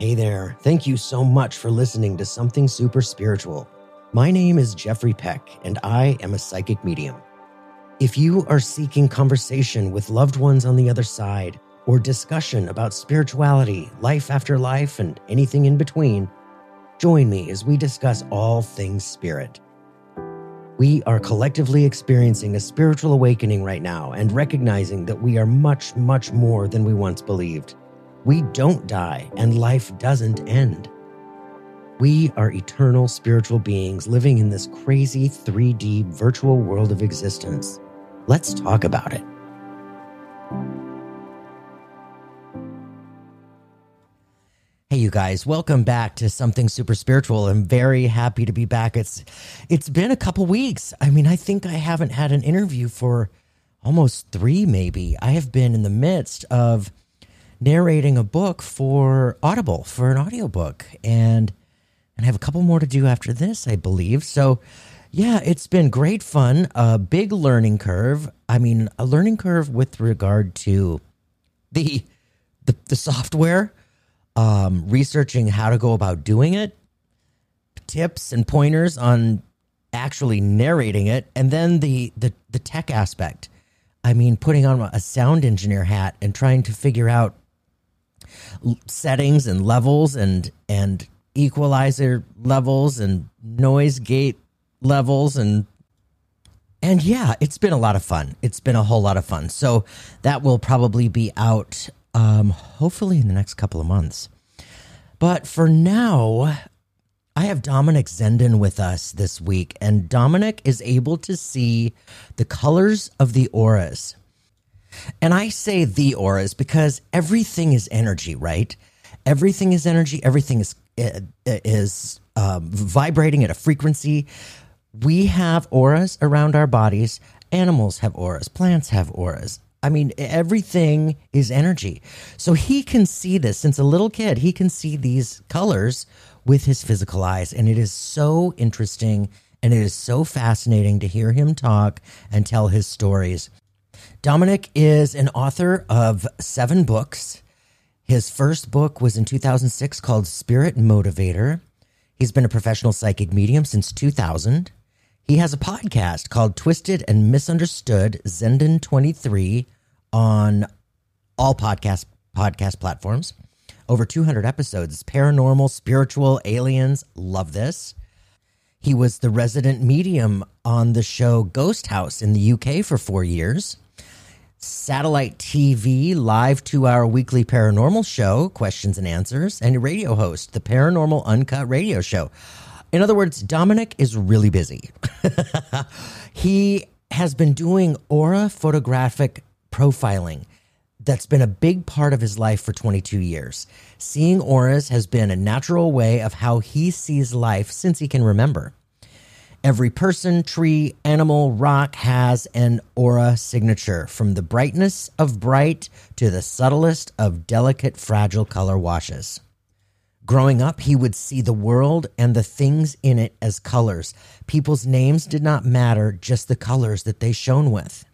Hey there, thank you so much for listening to Something Super Spiritual. My name is Jeffrey Peck, and I am a psychic medium. If you are seeking conversation with loved ones on the other side, or discussion about spirituality, life after life, and anything in between, join me as we discuss all things spirit. We are collectively experiencing a spiritual awakening right now and recognizing that we are much, much more than we once believed. We don't die, and life doesn't end. We are eternal spiritual beings living in this crazy 3D virtual world of existence. Let's talk about it. Hey, you guys, welcome back to Something Super Spiritual. I'm very happy to be back. It's been a couple weeks. I mean, I think I haven't had an interview for almost 3, maybe. I have been in the midst of narrating a book for Audible, for an audiobook. And I have a couple more to do after this, I believe. So yeah, it's been great fun. A big learning curve. I mean, a learning curve with regard to the software, researching how to go about doing it, tips and pointers on actually narrating it, and then the tech aspect. I mean, putting on a sound engineer hat and trying to figure out settings and levels and equalizer levels and noise gate levels and yeah, it's been a lot of fun. It's been a whole lot of fun. So that will probably be out hopefully in the next couple of months. But for now, I have Dominic Zenden with us this week, and Dominic is able to see the colors of the auras. And I say the auras because everything is energy, right? Everything is energy. Everything is vibrating at a frequency. We have auras around our bodies. Animals have auras. Plants have auras. I mean, everything is energy. So he can see this. Since a little kid, he can see these colors with his physical eyes. And it is so interesting, and it is so fascinating to hear him talk and tell his stories. Dominic is an author of 7 books. His first book was in 2006 called Spirit Motivator. He's been a professional psychic medium since 2000. He has a podcast called Twisted and Misunderstood, Zenden 23, on all podcast platforms. Over 200 episodes, paranormal, spiritual, aliens. Love this. He was the resident medium on the show Ghost House in the UK for 4 years. Satellite TV, live 2-hour weekly paranormal show, questions and answers, and a radio host, the Paranormal Uncut Radio Show. In other words, Dominic is really busy. He has been doing aura photographic profiling. That's been a big part of his life for 22 years. Seeing auras has been a natural way of how he sees life since he can remember. Every person, tree, animal, rock has an aura signature, from the brightness of bright to the subtlest of delicate, fragile color washes. Growing up, he would see the world and the things in it as colors. People's names did not matter, just the colors that they shone with.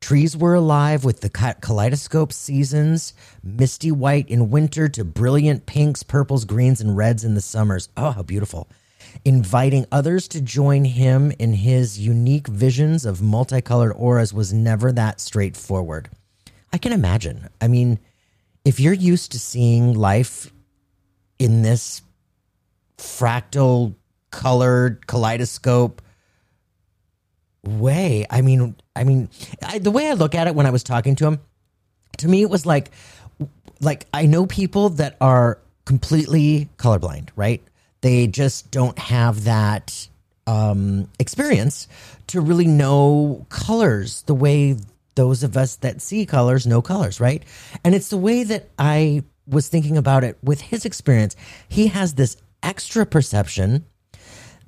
Trees were alive with the kaleidoscope seasons, misty white in winter to brilliant pinks, purples, greens, and reds in the summers. Oh, how beautiful. Inviting others to join him in his unique visions of multicolored auras was never that straightforward. I can imagine. I mean, if you're used to seeing life in this fractal, colored, kaleidoscope way. I mean, the way I look at it when I was talking to him, to me it was like I know people that are completely colorblind, right? They just don't have that experience to really know colors the way those of us that see colors know colors, right? And it's the way that I was thinking about it with his experience. He has this extra perception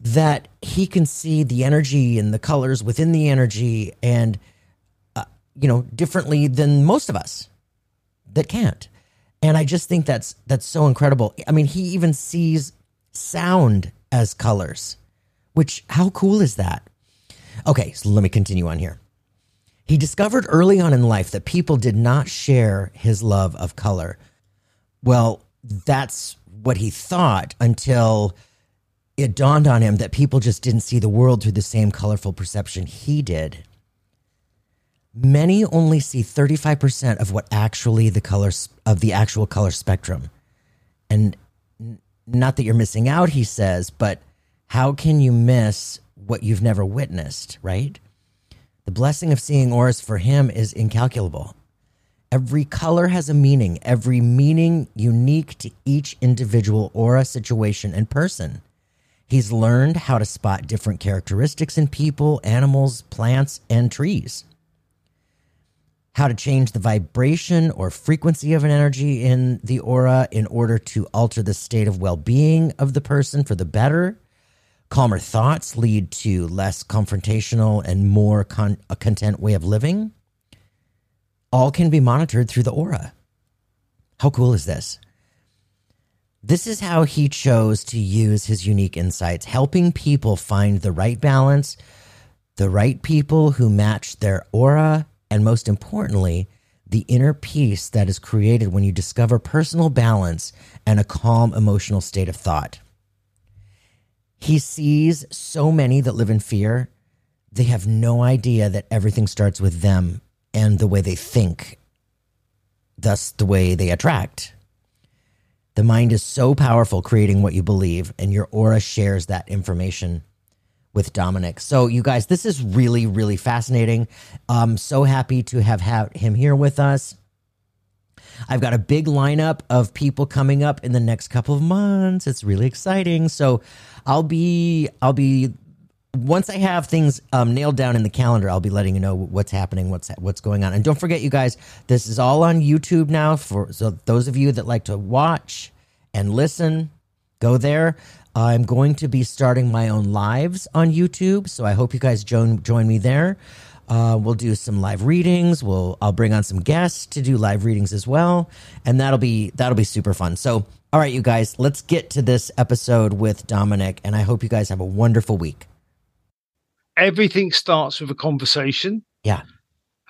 that he can see the energy and the colors within the energy and, differently than most of us that can't. And I just think that's so incredible. I mean, he even sees sound as colors, which how cool is that? Okay, so let me continue on here. He discovered early on in life that people did not share his love of color. Well, that's what he thought until it dawned on him that people just didn't see the world through the same colorful perception he did. Many only see 35% of what actually the colors of the actual color spectrum. And not that you're missing out, he says, but how can you miss what you've never witnessed, right? The blessing of seeing auras for him is incalculable. Every color has a meaning, every meaning unique to each individual aura, situation, and person. He's learned how to spot different characteristics in people, animals, plants, and trees. How to change the vibration or frequency of an energy in the aura in order to alter the state of well-being of the person for the better. Calmer thoughts lead to less confrontational and more a content way of living. All can be monitored through the aura. How cool is this? This is how he chose to use his unique insights, helping people find the right balance, the right people who match their aura, and most importantly, the inner peace that is created when you discover personal balance and a calm emotional state of thought. He sees so many that live in fear. They have no idea that everything starts with them and the way they think, thus the way they attract. The mind is so powerful, creating what you believe, and your aura shares that information with Dominic. So you guys, this is really, really fascinating. I'm so happy to have had him here with us. I've got a big lineup of people coming up in the next couple of months. It's really exciting. So I'll be once I have things nailed down in the calendar, I'll be letting you know what's happening, what's going on. And don't forget, you guys, this is all on YouTube now. So those of you that like to watch and listen, go there. I'm going to be starting my own lives on YouTube, so I hope you guys join me there. We'll do some live readings. I'll bring on some guests to do live readings as well, and that'll be super fun. So, all right, you guys, let's get to this episode with Dominic, and I hope you guys have a wonderful week. Everything starts with a conversation. Yeah.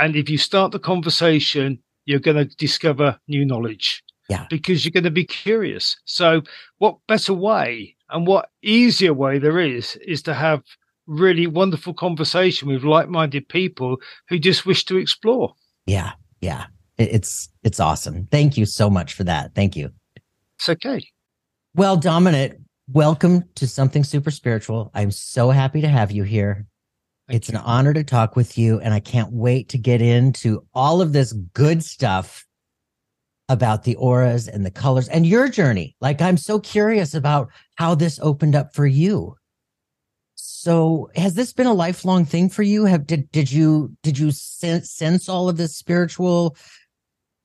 And if you start the conversation, you're going to discover new knowledge. Yeah. Because you're going to be curious. So what better way and what easier way there is to have really wonderful conversation with like-minded people who just wish to explore. Yeah. Yeah. It's awesome. Thank you so much for that. Thank you. It's okay. Well, Dominic, welcome to Something Super Spiritual. I'm so happy to have you here. It's an honor to talk with you, and I can't wait to get into all of this good stuff about the auras and the colors and your journey. Like, I'm so curious about how this opened up for you. So has this been a lifelong thing for you? Did you sense all of this spiritual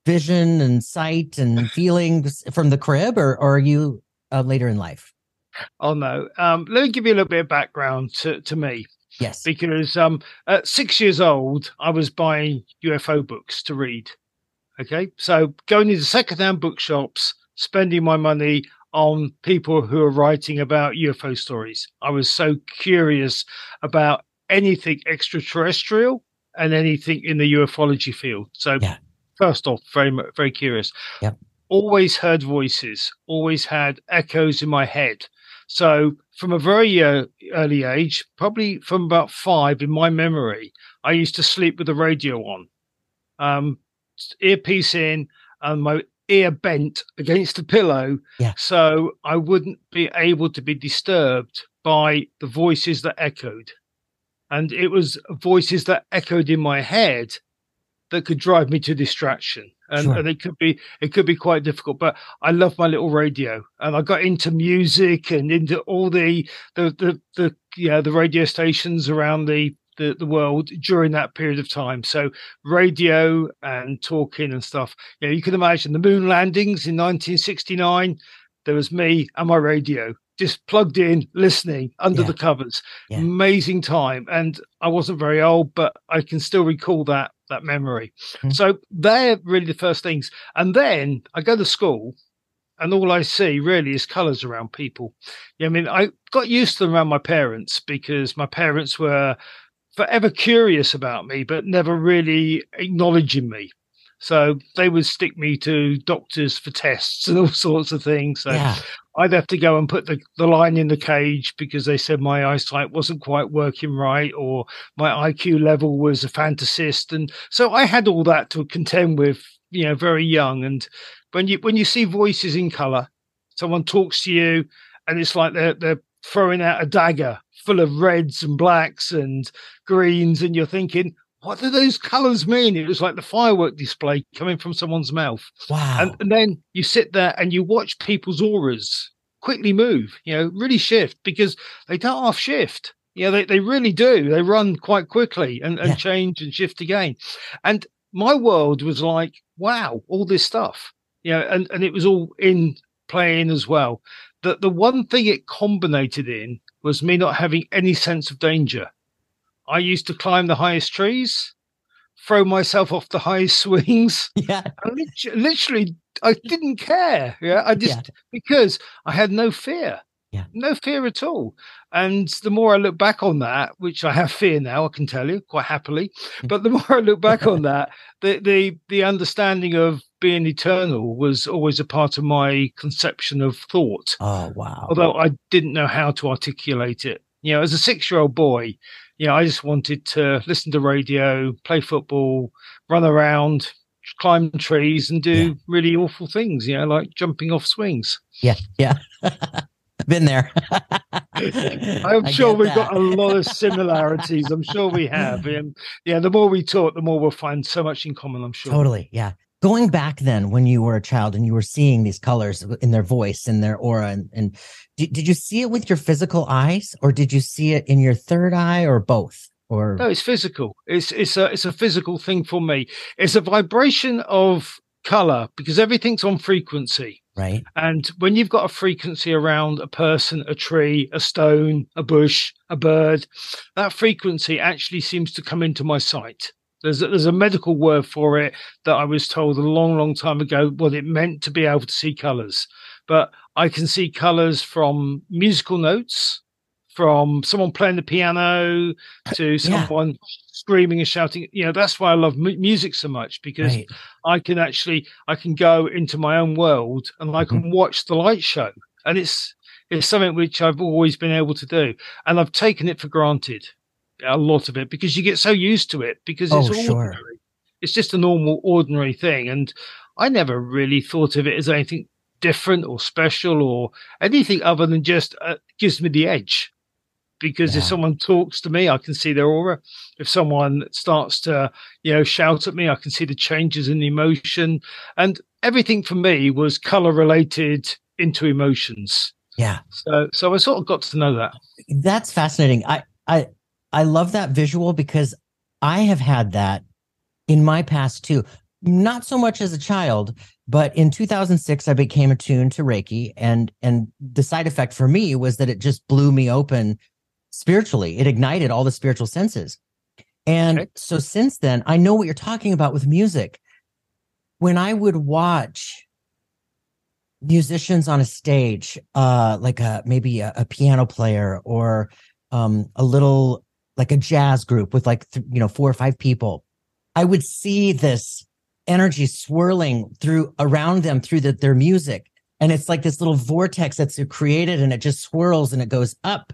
vision and sight and feelings from the crib, or are you later in life? Oh, no. Let me give you a little bit of background to me. Yes. Because at 6 years old, I was buying UFO books to read. Okay, so going into secondhand bookshops, spending my money on people who are writing about UFO stories. I was so curious about anything extraterrestrial and anything in the ufology field. So First off, very, very curious. Yeah. Always heard voices, always had echoes in my head. So from a very early age, probably from about 5 in my memory, I used to sleep with the radio on. Earpiece in and my ear bent against the pillow, so I wouldn't be able to be disturbed by the voices that echoed. And it was voices that echoed in my head that could drive me to distraction, and it could be quite difficult. But I love my little radio, and I got into music and into all the radio stations around the world during that period of time. So radio and talking and stuff. You know, you can imagine the moon landings in 1969. There was me and my radio just plugged in, listening under the covers. Yeah. Amazing time. And I wasn't very old, but I can still recall that memory. Mm-hmm. So they're really the first things. And then I go to school, and all I see really is colors around people. You know, I mean, I got used to them around my parents because my parents were forever curious about me, but never really acknowledging me. So they would stick me to doctors for tests and all sorts of things. So yeah. I'd have to go and put the line in the cage because they said my eyesight wasn't quite working right or my IQ level was a fantasist. And so I had all that to contend with, you know, very young. And when you see voices in color, someone talks to you and it's like they're throwing out a dagger full of reds and blacks and greens, and you're thinking, what do those colors mean? It was like the firework display coming from someone's mouth. Wow. And then you sit there and you watch people's auras quickly move, you know, really shift, because they don't half shift. You know, they really do. They run quite quickly and change and shift again. And my world was like, wow, all this stuff, you know, and it was all in playing as well. The one thing it combinated in was me not having any sense of danger. I used to climb the highest trees, throw myself off the highest swings. Yeah. Literally, I didn't care. Yeah. I just, because I had no fear. Yeah. No fear at all. And the more I look back on that, which I have fear now, I can tell you quite happily, but the more I look back on that, the understanding of being eternal was always a part of my conception of thought. Oh, wow. Although I didn't know how to articulate it. You know, as a 6-year-old boy, you know, I just wanted to listen to radio, play football, run around, climb trees and do really awful things, you know, like jumping off swings. Yeah, yeah. Been there. I'm sure we've got a lot of similarities. I'm sure we have. And yeah, the more we talk, the more we'll find so much in common, I'm sure. Totally, yeah. Going back then when you were a child and you were seeing these colors in their voice and their aura, and did you see it with your physical eyes, or did you see it in your third eye, or both? Or no, it's physical. It's a physical thing for me. It's a vibration of color because everything's on frequency. Right. And when you've got a frequency around a person, a tree, a stone, a bush, a bird, that frequency actually seems to come into my sight. There's a medical word for it that I was told a long, long time ago what it meant to be able to see colors. But I can see colors from musical notes, from someone playing the piano to someone screaming and shouting. You know, that's why I love music so much, because I can go into my own world and I can watch the light show. And it's something which I've always been able to do. And I've taken it for granted. A lot of it, because you get so used to it, because it's ordinary. Sure. It's just a normal, ordinary thing. And I never really thought of it as anything different or special or anything other than just gives me the edge. Because if someone talks to me, I can see their aura. If someone starts to, you know, shout at me, I can see the changes in the emotion. And everything for me was color related into emotions. Yeah. So I sort of got to know that. That's fascinating. I love that visual because I have had that in my past too. Not so much as a child, but in 2006, I became attuned to Reiki, and the side effect for me was that it just blew me open spiritually. It ignited all the spiritual senses. And so since then, I know what you're talking about with music. When I would watch musicians on a stage, like maybe a piano player or a little... like a jazz group with 4 or 5 people, I would see this energy swirling around them through their music. And it's like this little vortex that's created, and it just swirls and it goes up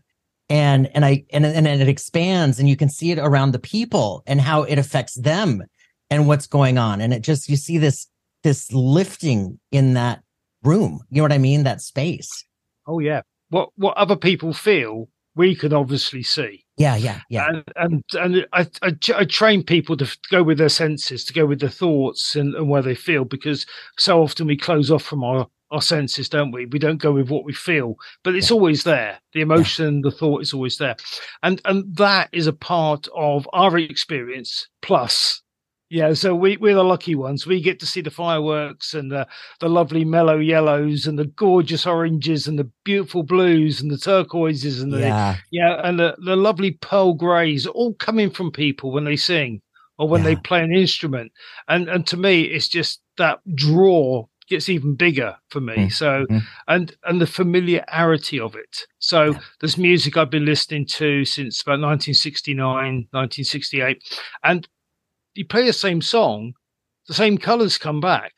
and it expands, and you can see it around the people and how it affects them and what's going on. And it just, you see this lifting in that room. You know what I mean? That space. Oh yeah. What other people feel, we can obviously see. Yeah. And I train people to go with their senses, to go with their thoughts and where they feel, because so often we close off from our senses, don't we? We don't go with what we feel, but it's always there. The emotion, the thought is always there. And that is a part of our experience plus. Yeah, so we're the lucky ones. We get to see the fireworks and the lovely mellow yellows and the gorgeous oranges and the beautiful blues and the turquoises and the lovely pearl greys, all coming from people when they sing or when they play an instrument. And to me, it's just that draw gets even bigger for me. And the familiarity of it. So there's music I've been listening to since about 1969, 1968, and you play the same song the same colors come back.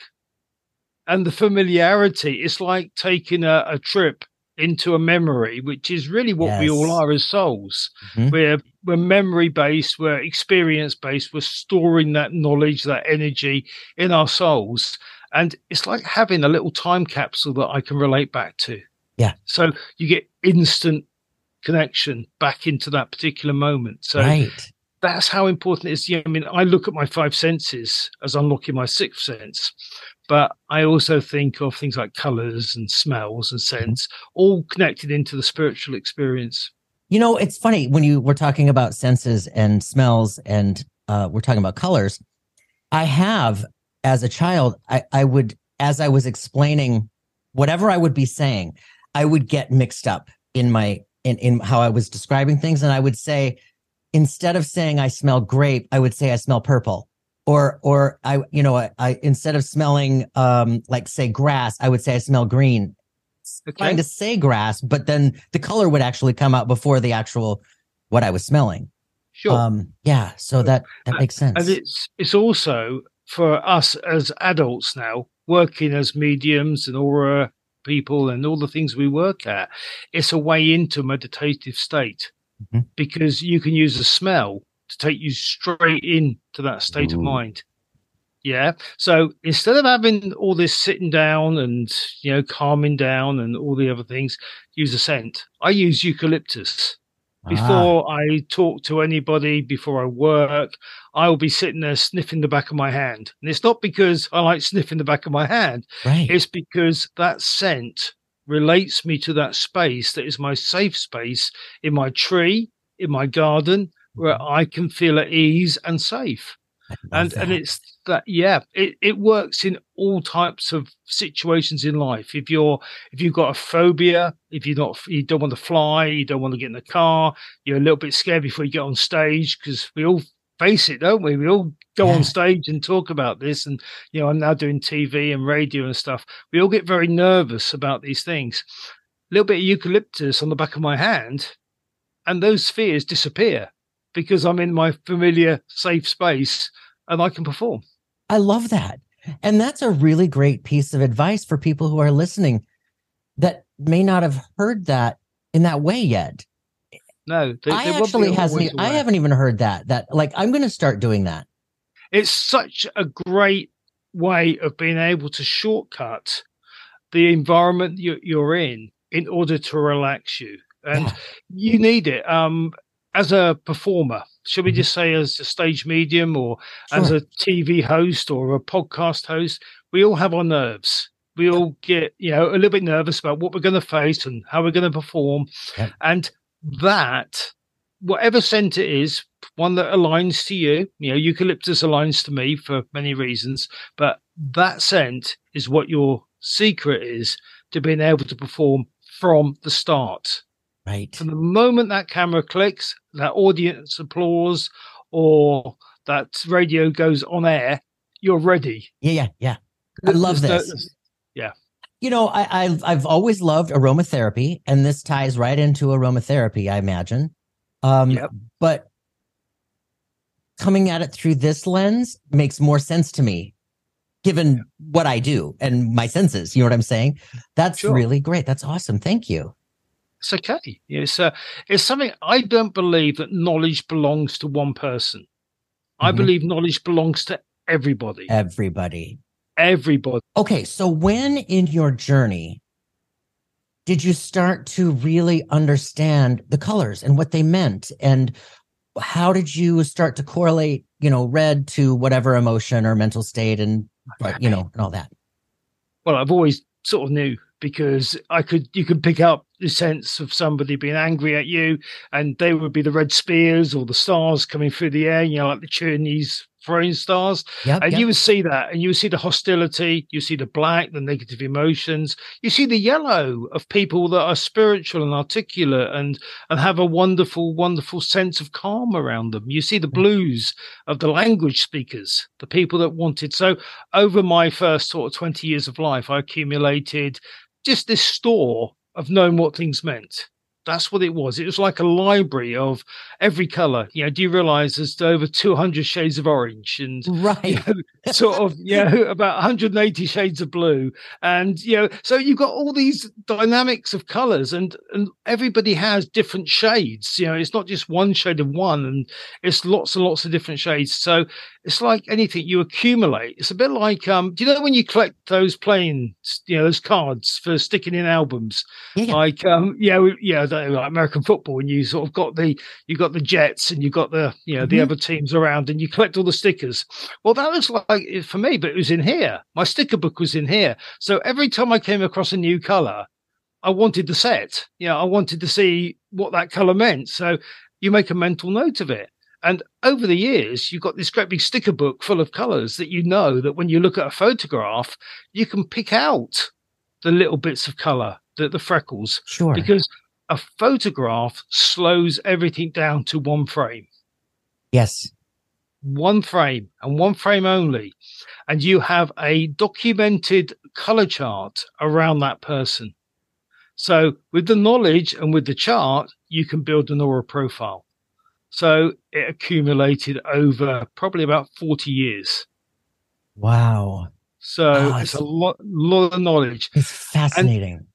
And the familiarity, it's like taking a trip into a memory, which is really what we all are as souls. Mm-hmm. We're memory-based, we're experience-based, we're storing that knowledge, that energy in our souls. And it's like having a little time capsule that I can relate back to. Yeah. So you get instant connection back into that particular moment. So that's how important it is. I mean, I look at my five senses as unlocking my sixth sense, but I also think of things like colors and smells and scents, all connected into the spiritual experience. You know, it's funny when you were talking about senses and smells and we're talking about colors. I have, as a child, I would, as I was explaining whatever I would be saying, I would get mixed up in my in how I was describing things. And I would say, instead of saying I smell grape, I would say I smell purple. Or I, you know, I instead of smelling like say grass, I would say I smell green. Okay. Trying to say grass, but then the color would actually come out before the actual what I was smelling. Sure. Yeah. So that makes sense. And it's also for us as adults now, working as mediums and aura people and all the things we work at, it's a way into meditative state because you can use the smell to take you straight into that state of mind. Yeah. So instead of having all this sitting down and, you know, calming down and all the other things, use a scent. I use eucalyptus. Before I talk to anybody, before I work, I will be sitting there sniffing the back of my hand. And it's not because I like sniffing the back of my hand. Right. It's because that scent relates me to that space that is my safe space in my tree, in my garden, where I can feel at ease and safe. And it's that, it works in all types of situations in life. If you've got a phobia, you don't want to fly, you don't want to get in the car, you're a little bit scared before you get on stage, because we all face it, don't we? We all go on stage and talk about this. And, you know, I'm now doing TV and radio and stuff. We all get very nervous about these things. A little bit of eucalyptus on the back of my hand, and those fears disappear, because I'm in my familiar, safe space and I can perform. I love that. And that's a really great piece of advice for people who are listening that may not have heard that in that way yet. No, I haven't even heard that like, I'm going to start doing that. It's such a great way of being able to shortcut the environment you're in order to relax you. And you need it. As a performer, should we just say as a stage medium or as a TV host or a podcast host, we all have our nerves. We all get, you know, a little bit nervous about what we're going to face and how we're going to perform. Yeah. And that, whatever scent it is, one that aligns to you, you know, eucalyptus aligns to me for many reasons, but that scent is what your secret is to being able to perform from the start. Right. From the moment that camera clicks, that audience applause, or that radio goes on air, you're ready. Yeah. I love this. Yeah. You know, I've always loved aromatherapy, and this ties right into aromatherapy, I imagine. But coming at it through this lens makes more sense to me, given what I do and my senses. You know what I'm saying? That's really great. That's awesome. Thank you. It's okay. It's something. I don't believe that knowledge belongs to one person. I believe knowledge belongs to everybody. Everybody. Okay. So when in your journey did you start to really understand the colors and what they meant? And how did you start to correlate, you know, red to whatever emotion or mental state and, you know, and all that? Well, I've always sort of knew. Because you can pick up the sense of somebody being angry at you, and they would be the red spears or the stars coming through the air, you know, like the Chinese throwing stars. You would see that, and you would see the hostility, you see the black, the negative emotions, you see the yellow of people that are spiritual and articulate and have a wonderful, wonderful sense of calm around them. You see the blues of the language speakers, the people that wanted. So over my first sort of 20 years of life, I accumulated just this store of knowing what things meant. That's what it was. It was like a library of every color. You know, do you realize there's over 200 shades of orange and right. you know, sort of, you know, about 180 shades of blue. And, you know, so you've got all these dynamics of colors and everybody has different shades. You know, it's not just one shade of one and it's lots and lots of different shades. So it's like anything you accumulate. It's a bit like, do you know, when you collect those playing, you know, those cards for sticking in albums, yeah. like, like American football, and you sort of got the Jets and you got the the mm-hmm. other teams around, and you collect all the stickers. Well, that was like for me, but it was in here. My sticker book was in here. So every time I came across a new color, I wanted the set. You know, I wanted to see what that color meant. So you make a mental note of it. And over the years, you've got this great big sticker book full of colors that you know that when you look at a photograph, you can pick out the little bits of color, the freckles, sure, because a photograph slows everything down to one frame. Yes. One frame and one frame only. And you have a documented color chart around that person. So with the knowledge and with the chart, you can build an aura profile. So it accumulated over probably about 40 years. Wow. So it's a lot of knowledge. It's fascinating. And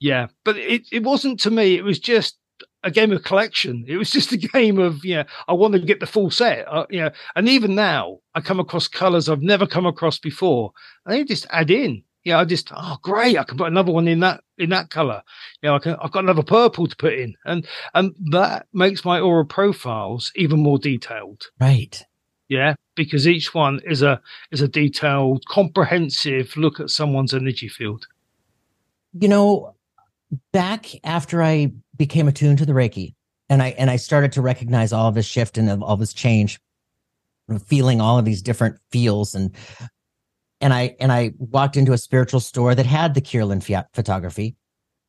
yeah, but it wasn't to me. It was just a game of collection. It was just a game of, I want to get the full set. And even now I come across colors I've never come across before. And they just add in. Yeah, I just, great, I can put another one in that color. You know, I've got another purple to put in. And that makes my aura profiles even more detailed. Right. Yeah, because each one is a detailed, comprehensive look at someone's energy field. You know, back after I became attuned to the Reiki and I started to recognize all of this shift and all this change, feeling all of these different feels, and I walked into a spiritual store that had the Kirlin photography.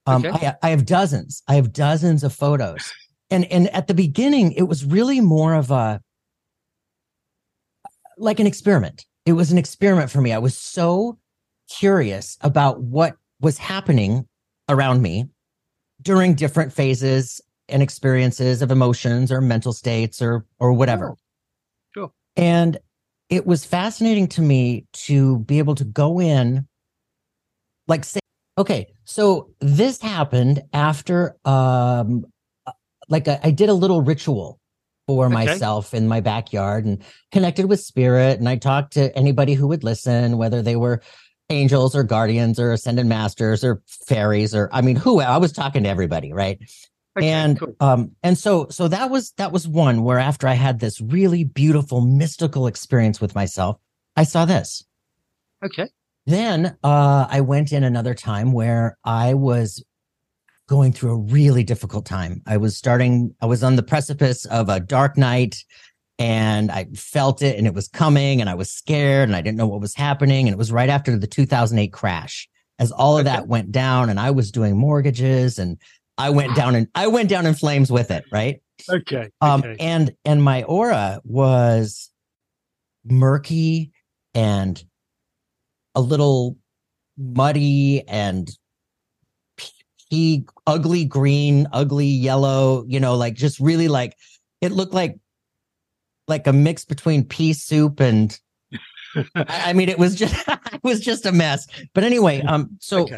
Okay. I have dozens of photos. And at the beginning, it was really more of an experiment. It was an experiment for me. I was so curious about what was happening around me during different phases and experiences of emotions or mental states or whatever. Oh, sure. And it was fascinating to me to be able to go in, like, say, okay, so this happened after I did a little ritual for myself in my backyard and connected with spirit, and I talked to anybody who would listen, whether they were angels or guardians or ascended masters or fairies I was talking to everybody, right? Okay, and cool. So that was one where, after I had this really beautiful mystical experience with myself, I saw this. Okay. Then I went in another time where I was going through a really difficult time. I was on the precipice of a dark night, and I felt it, and it was coming, and I was scared, and I didn't know what was happening. And it was right after the 2008 crash, as all of that went down, and I was doing mortgages, and I went down in flames with it. Right. Okay. And my aura was murky and a little muddy and ugly green, ugly yellow, just really it looked like a mix between pea soup and it was just it was just a mess. But anyway,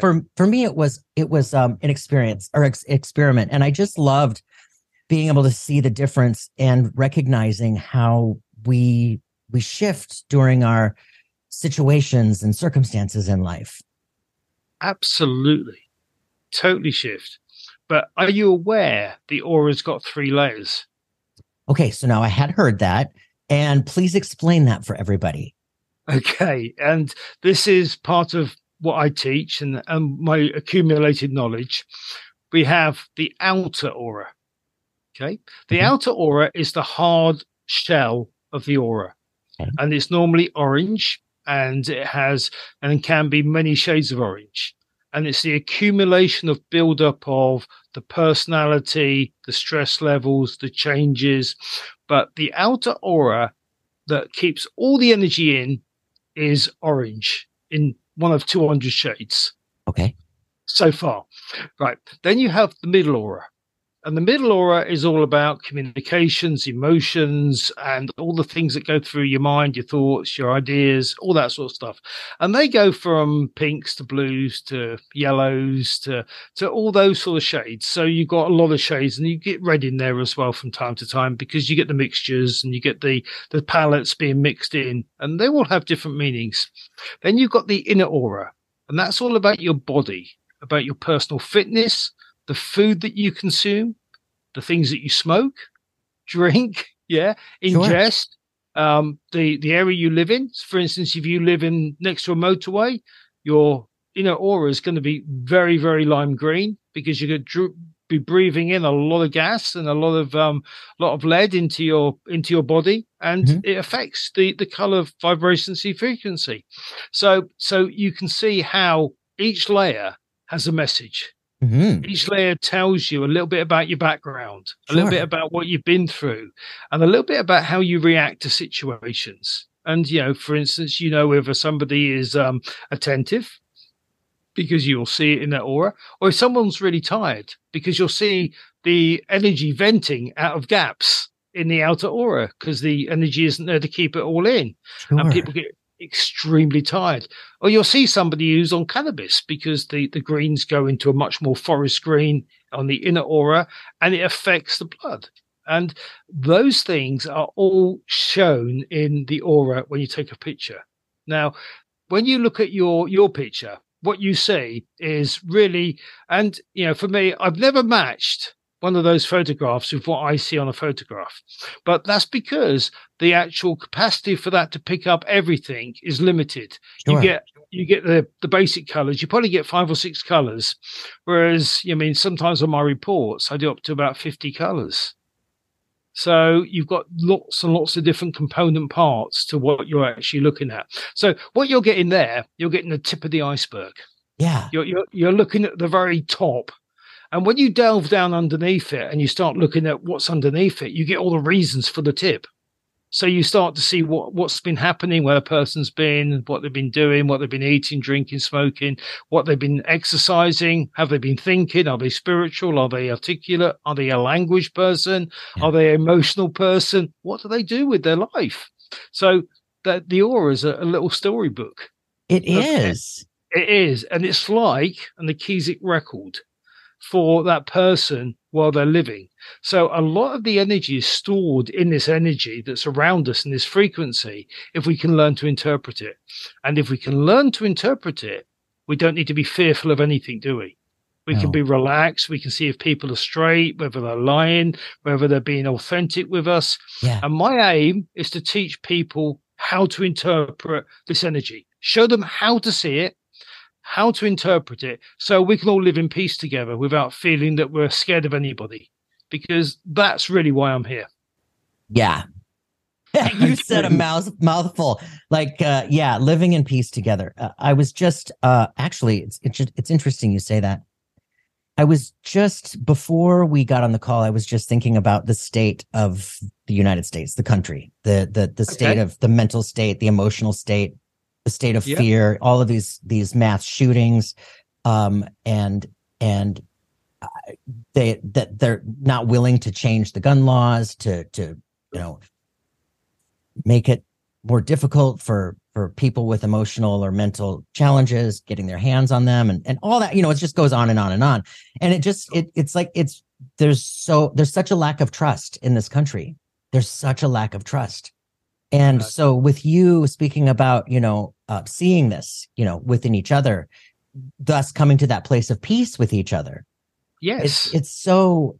for me it was an experience or experiment, and I just loved being able to see the difference and recognizing how we shift during our situations and circumstances in life. Absolutely. Totally shift. But are you aware the aura's got 3 layers? Okay, so now I had heard that, and please explain that for everybody. Okay, and this is part of what I teach and my accumulated knowledge. We have the outer aura. Okay, the mm-hmm. outer aura is the hard shell of the aura, okay, and it's normally orange, and it has and can be many shades of orange. And it's the accumulation of buildup of the personality, the stress levels, the changes. But the outer aura that keeps all the energy in is orange, in one of 200 shades. Okay. So far. Right. Then you have the middle aura, And the middle aura is all about communications, emotions, and all the things that go through your mind, your thoughts, your ideas, all that sort of stuff. And they go from pinks to blues to yellows to all those sort of shades. So you've got a lot of shades, and you get red in there as well from time to time, because you get the mixtures and you get the palettes being mixed in, and they all have different meanings. Then you've got the inner aura, and that's all about your body, about your personal fitness, the food that you consume, the things that you smoke, drink, ingest, the area you live in. For instance, if you live in next to a motorway, your inner aura is going to be very, very lime green, because you're going to be breathing in a lot of gas and a lot of lead into your body, and it affects the color, vibrancy, frequency. So you can see how each layer has a message. Each layer tells you a little bit about your background, a little bit about what you've been through, and a little bit about how you react to situations. And, for instance, whether somebody is attentive, because you'll see it in their aura, or if someone's really tired, because you'll see the energy venting out of gaps in the outer aura, because the energy isn't there to keep it all in. And people get extremely tired. Or you'll see somebody who's on cannabis, because the greens go into a much more forest green on the inner aura, and it affects the blood. And those things are all shown in the aura when you take a picture. Now, when you look at your picture, what you see is really, and for me, I've never matched one of those photographs with what I see on a photograph. But that's because the actual capacity for that to pick up everything is limited. You get the basic colors. You probably get 5 or 6 colors. Whereas, sometimes on my reports, I do up to about 50 colors. So you've got lots and lots of different component parts to what you're actually looking at. So what you're getting there, you're getting the tip of the iceberg. Yeah. You're looking at the very top. And when you delve down underneath it and you start looking at what's underneath it, you get all the reasons for the tip. So you start to see what's been happening, where a person's been, what they've been doing, what they've been eating, drinking, smoking, what they've been exercising, have they been thinking, are they spiritual, are they articulate, are they a language person, are they an emotional person, what do they do with their life? So that the aura is a little storybook. It is. And it's like an Akesic record for that person while they're living. So a lot of the energy is stored in this energy that's around us, in this frequency, if we can learn to interpret it. And if we can learn to interpret it, we don't need to be fearful of anything, do we? We can be relaxed. We can see if people are straight, whether they're lying, whether they're being authentic with us. Yeah. And my aim is to teach people how to interpret this energy, show them how to see it, how to interpret it, so we can all live in peace together without feeling that we're scared of anybody, because that's really why I'm here. Yeah. You said a mouthful, like, living in peace together. I was just, actually, it's interesting you say that. I was just, before we got on the call, I was just thinking about the state of the United States, the country, the state of the mental state, the emotional state, the state of fear, all of these mass shootings, and they're not willing to change the gun laws to make it more difficult for people with emotional or mental challenges getting their hands on them, and all that, it just goes on and on and on. And there's such a lack of trust in this country. There's such a lack of trust. And so with you speaking about, seeing this, within each other, thus coming to that place of peace with each other. Yes. It's so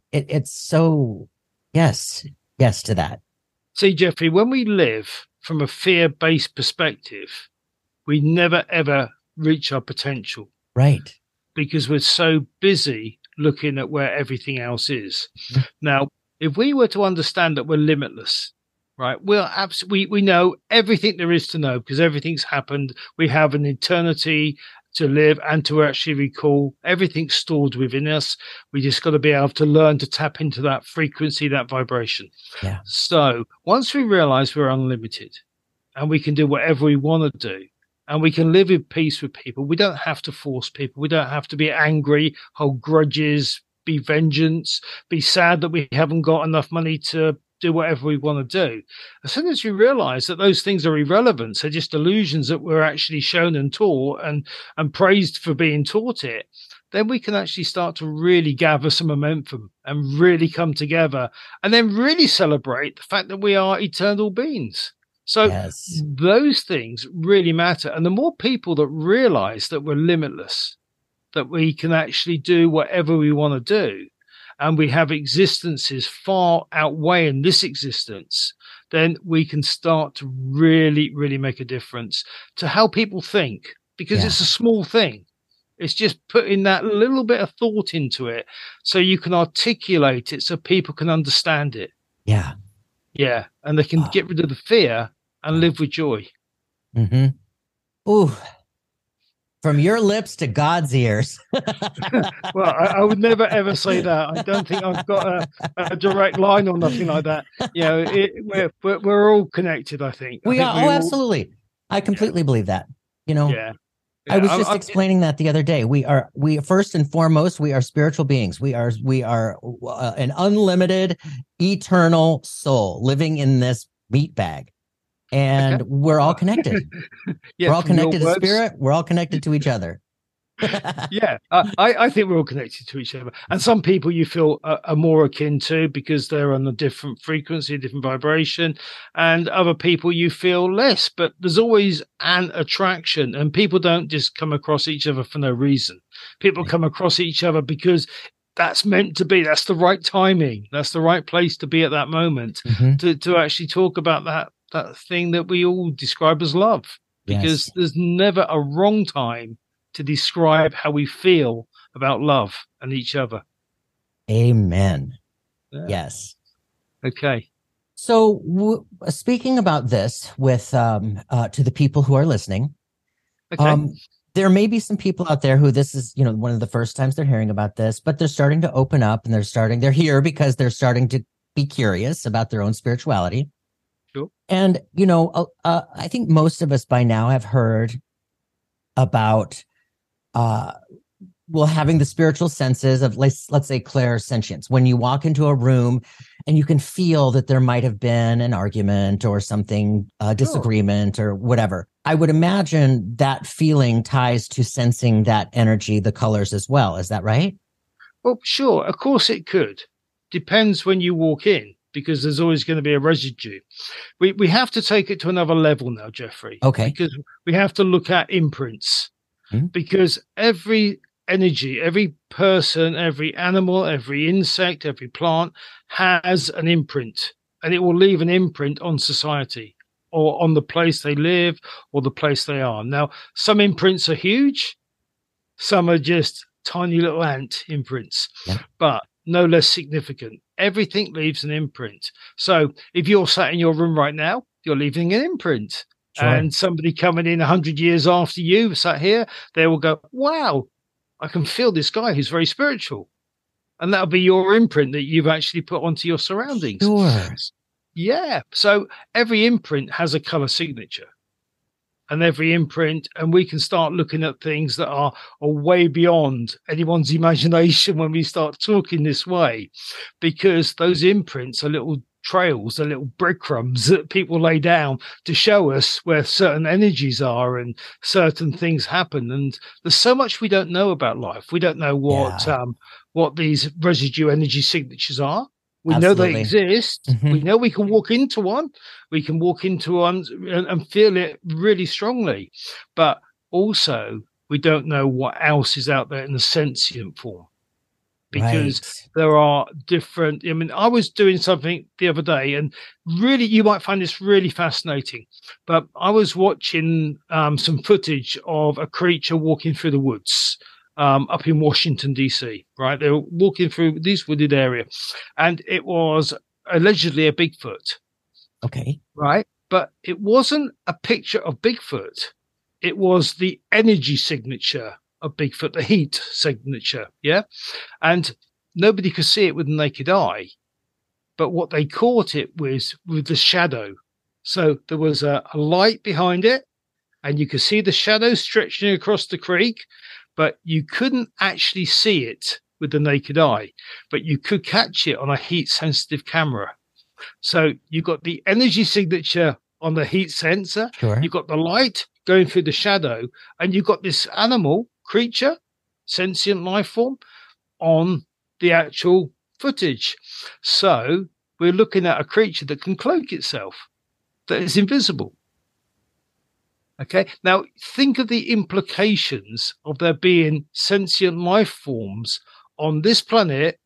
yes to that. See, Jeffrey, when we live from a fear-based perspective, we never, ever reach our potential. Right. Because we're so busy looking at where everything else is. Now, if we were to understand that we're limitless, right, we know everything there is to know, because everything's happened. We have an eternity to live and to actually recall. Everything's stored within us. We just got to be able to learn to tap into that frequency, that vibration. Yeah. So once we realize we're unlimited and we can do whatever we want to do, and we can live in peace with people, we don't have to force people. We don't have to be angry, hold grudges, be vengeance, be sad that we haven't got enough money to do whatever we want to do. As soon as you realize that those things are irrelevant, they're just illusions that we're actually shown and taught and praised for being taught it, then we can actually start to really gather some momentum and really come together and then really celebrate the fact that we are eternal beings. So yes, those things really matter. And the more people that realize that we're limitless, that we can actually do whatever we want to do, and we have existences far outweighing this existence, then we can start to really, really make a difference to how people think, because it's a small thing. It's just putting that little bit of thought into it so you can articulate it so people can understand it. Yeah. Yeah. And they can get rid of the fear and live with joy. Mm-hmm. Ooh. From your lips to God's ears. Well, I would never, ever say that. I don't think I've got a direct line or nothing like that. You know, we're all connected, I think. We are. Absolutely. I completely believe that. You know, I was just explaining that the other day. We first and foremost, we are spiritual beings. We are an unlimited, eternal soul living in this meat bag. And we're all connected. We're all connected to spirit. We're all connected to each other. I think we're all connected to each other. And some people you feel are more akin to because they're on a different frequency, different vibration. And other people you feel less. But there's always an attraction. And people don't just come across each other for no reason. People come across each other because that's meant to be. That's the right timing. That's the right place to be at that moment to actually talk about that thing that we all describe as love, because there's never a wrong time to describe how we feel about love and each other. Amen. Yeah. Yes. Okay. So speaking about this with to the people who are listening, there may be some people out there who this is, one of the first times they're hearing about this, but they're starting to open up and they're here because they're starting to be curious about their own spirituality. Sure. And, I think most of us by now have heard about, having the spiritual senses of, let's say, clairsentience. When you walk into a room and you can feel that there might have been an argument or something, disagreement or whatever. I would imagine that feeling ties to sensing that energy, the colors as well. Is that right? Well, sure. Of course it could. Depends when you walk in, because there's always going to be a residue. We have to take it to another level now, Jeffrey. Okay. Because we have to look at imprints. Mm-hmm. Because every energy, every person, every animal, every insect, every plant has an imprint. And it will leave an imprint on society or on the place they live or the place they are. Now, some imprints are huge. Some are just tiny little ant imprints. Yeah. But no less significant. Everything leaves an imprint. So if you're sat in your room right now, you're leaving an imprint. Sure. And somebody coming in 100 years after you sat here, they will go, wow, I can feel this guy who's very spiritual. And that'll be your imprint that you've actually put onto your surroundings. Sure. Yeah. So every imprint has a color signature. And every imprint, and we can start looking at things that are way beyond anyone's imagination when we start talking this way, because those imprints are little trails, they're little breadcrumbs that people lay down to show us where certain energies are and certain things happen. And there's so much we don't know about life. We don't know what these residue energy signatures are. We know they exist. Mm-hmm. We know we can walk into one. We can walk into one and feel it really strongly. But also, we don't know what else is out there in the sentient form. Because there are different... I mean, I was doing something the other day, and really, you might find this really fascinating. But I was watching some footage of a creature walking through the woods. Up in Washington, D.C., right? They were walking through this wooded area, and it was allegedly a Bigfoot. Okay. Right? But it wasn't a picture of Bigfoot. It was the energy signature of Bigfoot, the heat signature, yeah? And nobody could see it with the naked eye, but what they caught it with the shadow. So there was a light behind it, and you could see the shadow stretching across the creek, but you couldn't actually see it with the naked eye, but you could catch it on a heat-sensitive camera. So you've got the energy signature on the heat sensor, sure. You've got the light going through the shadow, and you've got this animal, creature, sentient life form, on the actual footage. So we're looking at a creature that can cloak itself, that is invisible. Okay, now think of the implications of there being sentient life forms on this planet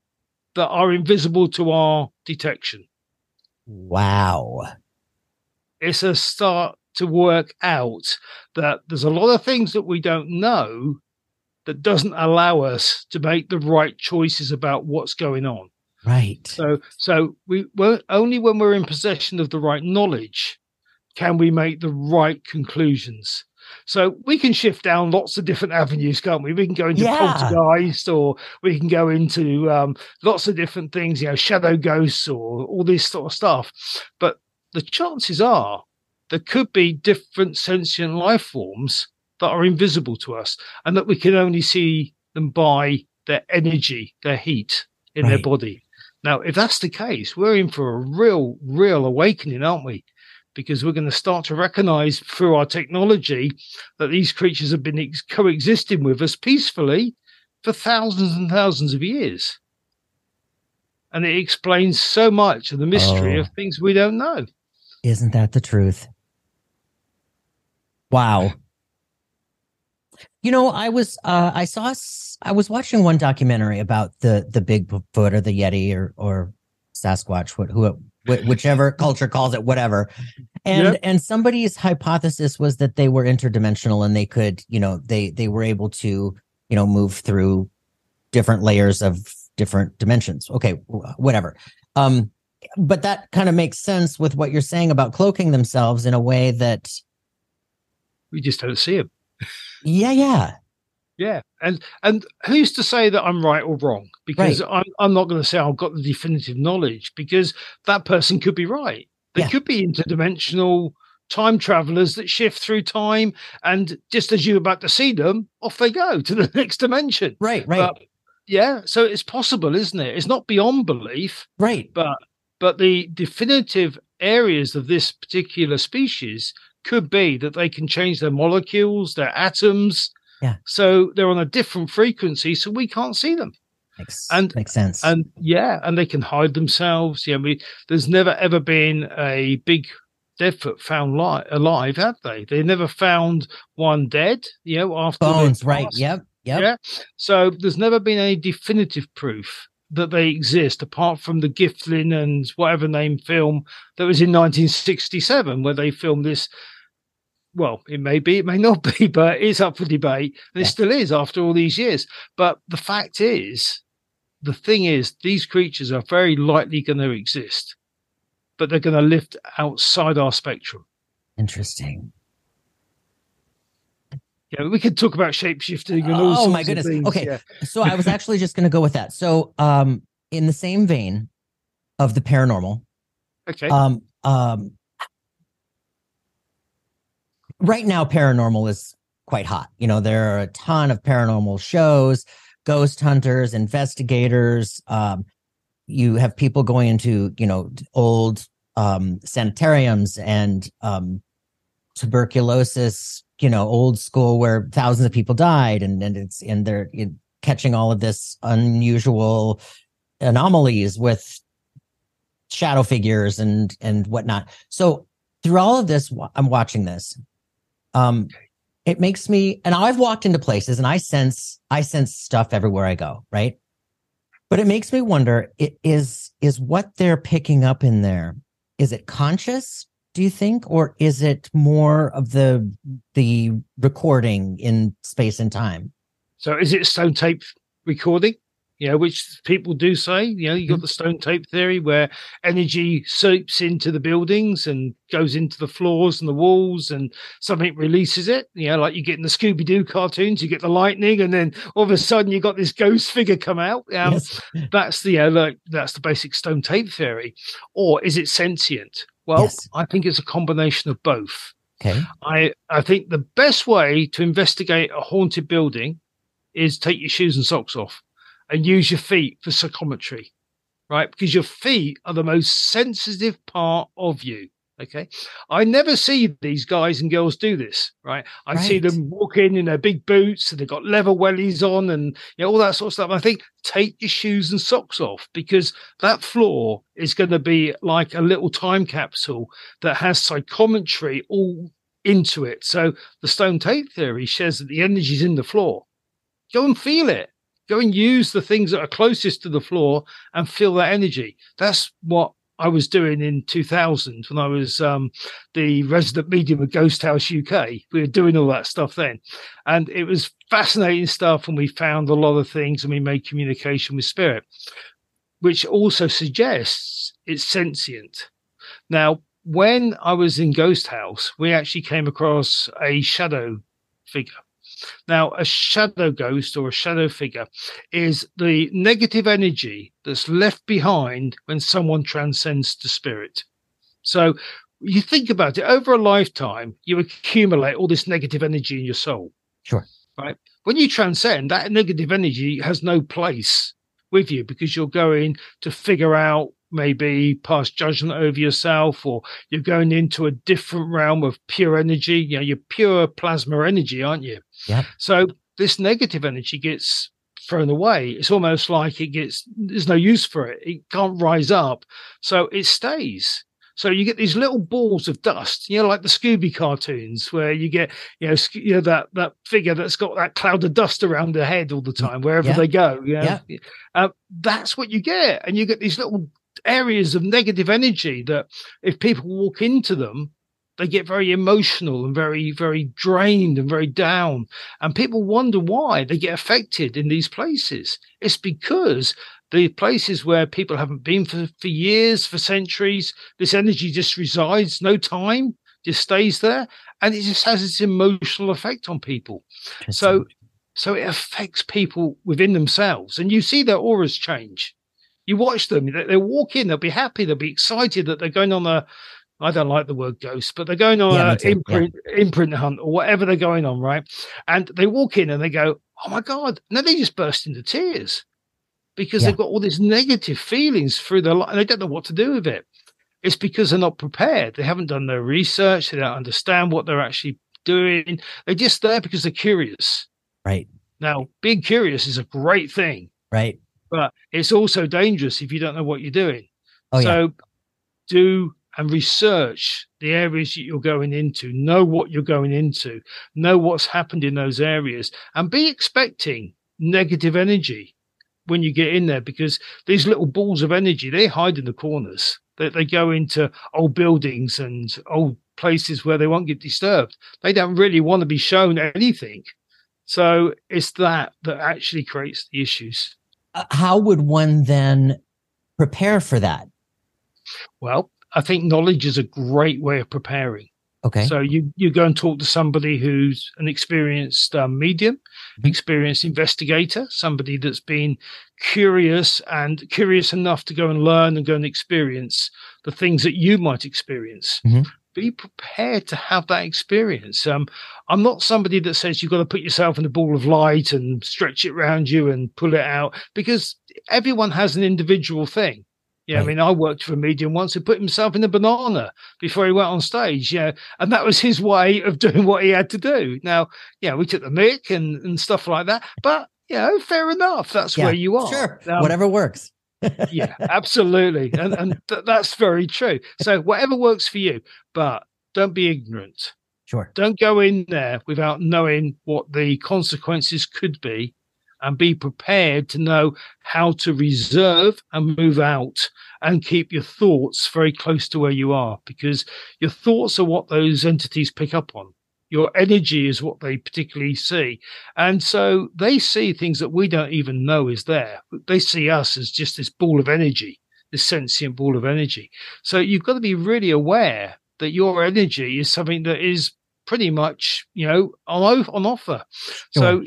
that are invisible to our detection. Wow. It's a start to work out that there's a lot of things that we don't know that doesn't allow us to make the right choices about what's going on. Right. So we only when we're in possession of the right knowledge can we make the right conclusions. So we can shift down lots of different avenues, can't we? We can go into poltergeist, or we can go into lots of different things, you know, shadow ghosts or all this sort of stuff. But the chances are there could be different sentient life forms that are invisible to us and that we can only see them by their energy, their heat in their body. Now, if that's the case, we're in for a real, real awakening, aren't we? Because we're going to start to recognize through our technology that these creatures have been coexisting with us peacefully for thousands and thousands of years. And it explains so much of the mystery of things we don't know. Isn't that the truth? Wow. You know, I was watching one documentary about the Bigfoot or the Yeti or Sasquatch, whichever culture calls it, whatever. And somebody's hypothesis was that they were interdimensional and they could, you know, they were able to, you know, move through different layers of different dimensions. Okay, whatever. But that kind of makes sense with what you're saying about cloaking themselves in a way that we just don't see them. Yeah. And who's to say that I'm right or wrong? Because I'm not going to say I've got the definitive knowledge, because that person could be right. They could be interdimensional time travelers that shift through time. And just as you're about to see them, off they go to the next dimension. Right. But, yeah. So it's possible, isn't it? It's not beyond belief. Right. But the definitive areas of this particular species could be that they can change their molecules, their atoms. Yeah. So they're on a different frequency, so we can't see them. Makes sense. And yeah, and they can hide themselves. Yeah, there's never ever been a big Deadfoot found alive, have they? They never found one dead, you know, after bones, right? Yep. Yeah. So there's never been any definitive proof that they exist, apart from the Giflin and whatever name film that was in 1967, where they filmed this. Well, it may be, it may not be, but it's up for debate. And it still is after all these years. But the fact is, the thing is, these creatures are very likely going to exist, but they're going to live outside our spectrum. Interesting. Yeah, we could talk about shapeshifting and all sorts my goodness. Of things. Okay, so I was actually just going to go with that. So in the same vein of the paranormal, okay. Right now, paranormal is quite hot. You know, there are a ton of paranormal shows, ghost hunters, investigators. You have people going into, you know, old sanitariums and tuberculosis, you know, old school where thousands of people died, and they're catching all of this unusual anomalies with shadow figures and whatnot. So through all of this, I'm watching this. It makes me, and I've walked into places and I sense stuff everywhere I go, right? But it makes me wonder, is what they're picking up in there, is it conscious, do you think? Or is it more of the recording in space and time? So is it stone tape recording? Yeah, which people do say, you know, you got the stone tape theory where energy seeps into the buildings and goes into the floors and the walls and something releases it. You know, like you get in the Scooby-Doo cartoons, you get the lightning and then all of a sudden you got this ghost figure come out. That's that's the basic stone tape theory. Or is it sentient? Well, I think it's a combination of both. Okay. I think the best way to investigate a haunted building is take your shoes and socks off and use your feet for psychometry, right? Because your feet are the most sensitive part of you. Okay. I never see these guys and girls do this, right? I see them walk in their big boots and they've got leather wellies on and all that sort of stuff. I think take your shoes and socks off, because that floor is going to be like a little time capsule that has psychometry all into it. So the stone tape theory says that the energy is in the floor. Go and feel it. Go and use the things that are closest to the floor and feel that energy. That's what I was doing in 2000 when I was the resident medium of Ghost House UK. We were doing all that stuff then. And it was fascinating stuff. And we found a lot of things and we made communication with spirit, which also suggests it's sentient. Now, when I was in Ghost House, we actually came across a shadow figure. Now, a shadow ghost or a shadow figure is the negative energy that's left behind when someone transcends to spirit. So you think about it, over a lifetime, you accumulate all this negative energy in your soul. Sure. Right? When you transcend, that negative energy has no place with you, because you're going to figure out maybe pass judgment over yourself, or you're going into a different realm of pure energy. You're pure plasma energy, aren't you? Yeah. So this negative energy gets thrown away. It's almost like there's no use for it. It can't rise up. So it stays. So you get these little balls of dust, like the Scooby cartoons, where you get, that figure that's got that cloud of dust around their head all the time, wherever they go. Yeah. That's what you get. And you get these little areas of negative energy that if people walk into them, they get very emotional and very, very drained and very down. And people wonder why they get affected in these places. It's because the places where people haven't been for years, for centuries, this energy just resides, no time, just stays there. And it just has its emotional effect on people. So it affects people within themselves. And you see their auras change. You watch them, they walk in, they'll be happy, they'll be excited that they're going on a, I don't like the word ghost, but they're going on imprint hunt or whatever they're going on, right? And they walk in and they go, oh my God. And then they just burst into tears because they've got all these negative feelings through their life and they don't know what to do with it. It's because they're not prepared. They haven't done their research. They don't understand what they're actually doing. They're just there because they're curious. Right. Now, being curious is a great thing. Right. But it's also dangerous if you don't know what you're doing. Do and research the areas that you're going into. Know what you're going into. Know what's happened in those areas. And be expecting negative energy when you get in there, because these little balls of energy, they hide in the corners. They go into old buildings and old places where they won't get disturbed. They don't really want to be shown anything. So it's that actually creates the issues. How would one then prepare for that? Well, I think knowledge is a great way of preparing. Okay. So you go and talk to somebody who's an experienced medium, experienced investigator, somebody that's been curious enough to go and learn and go and experience the things that you might experience. Mm-hmm. Be prepared to have that experience. I'm not somebody that says you've got to put yourself in a ball of light and stretch it around you and pull it out, because everyone has an individual thing. Yeah, right. I mean, I worked for a medium once who put himself in a banana before he went on stage, and that was his way of doing what he had to do. Now, we took the mic and stuff like that, but, fair enough. That's where you are. Sure, whatever works. Yeah, absolutely. And that's very true. So whatever works for you, but don't be ignorant. Sure. Don't go in there without knowing what the consequences could be, and be prepared to know how to reserve and move out and keep your thoughts very close to where you are, because your thoughts are what those entities pick up on. Your energy is what they particularly see. And so they see things that we don't even know is there. They see us as just this ball of energy, this sentient ball of energy. So you've got to be really aware that your energy is something that is pretty much, on offer. So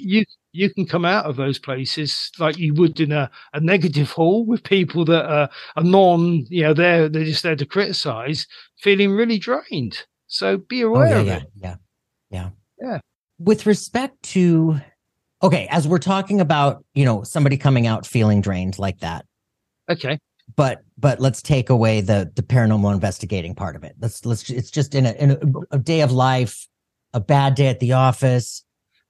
you can come out of those places like you would in a negative hall with people that are non, they're just there to criticize, feeling really drained. So be aware of it. Yeah. With respect to Okay, as we're talking about, you know, somebody coming out feeling drained like that. Okay. But let's take away the paranormal investigating part of it. Let's it's just in a day of life, a bad day at the office,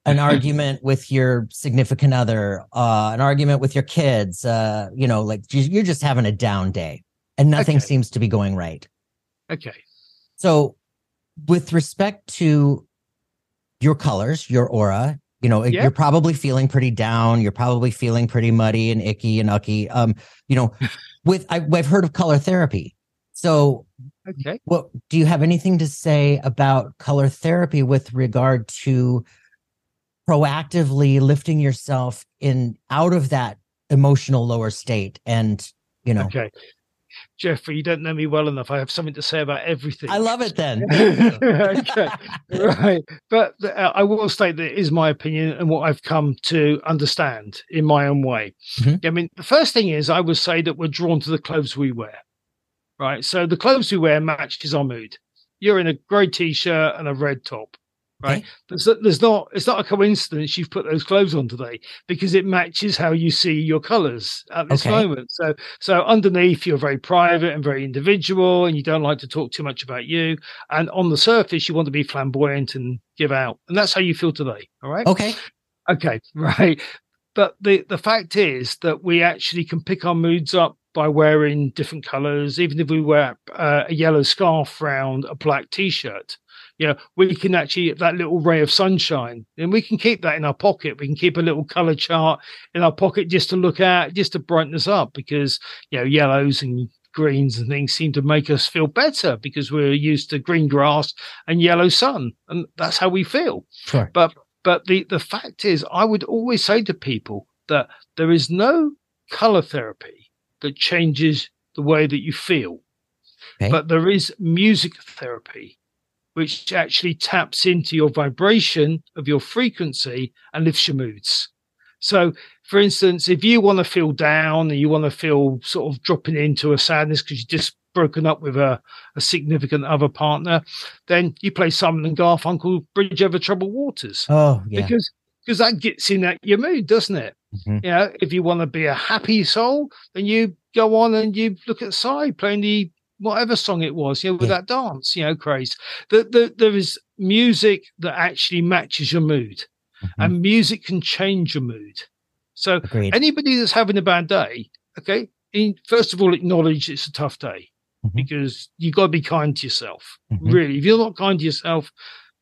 an argument with your significant other, an argument with your kids, you know, like you're just having a down day and nothing seems to be going right. Okay. So with respect to your colors, your aura, you know, you're probably feeling pretty down. You're probably feeling pretty muddy and icky and ucky. You know, I've heard of color therapy. So what do you have anything to say about color therapy with regard to proactively lifting yourself out of that emotional lower state and, you know. Okay. Jeffrey, you don't know me well enough. I have something to say about everything. I love it then. Okay, right. But I will state that it is my opinion and what I've come to understand in my own way. Mm-hmm. I mean, the first thing is I would say that we're drawn to the clothes we wear, right? So the clothes we wear matches our mood. You're in a grey T-shirt and a red top, right? Okay. It's not a coincidence you've put those clothes on today because it matches how you see your colors at this moment. So underneath you're very private and very individual and you don't like to talk too much about you. And on the surface, you want to be flamboyant and give out. And that's how you feel today. All right. Okay. Right. But the fact is that we actually can pick our moods up by wearing different colors. Even if we wear a yellow scarf round a black T-shirt, you know, we can actually that little ray of sunshine, and we can keep that in our pocket. We can keep a little color chart in our pocket just to look at, just to brighten us up, because, you know, yellows and greens and things seem to make us feel better because we're used to green grass and yellow sun, and that's how we feel. Sure. But the fact is, I would always say to people that there is no color therapy that changes the way that you feel, but there is music therapy, which actually taps into your vibration of your frequency and lifts your moods. So, for instance, if you want to feel down and you want to feel sort of dropping into a sadness because you've just broken up with a significant other partner, then you play Simon and Garfunkel, Bridge Over Troubled Waters. Oh, yeah. Because that gets in at your mood, doesn't it? Mm-hmm. You know, if you want to be a happy soul, then you go on and you look at Psy playing the whatever song it was, you know, with that dance, you know, craze. There is music that actually matches your mood, mm-hmm. and music can change your mood. So anybody that's having a bad day, first of all, acknowledge it's a tough day, mm-hmm. because you've got to be kind to yourself. Mm-hmm. Really, if you're not kind to yourself,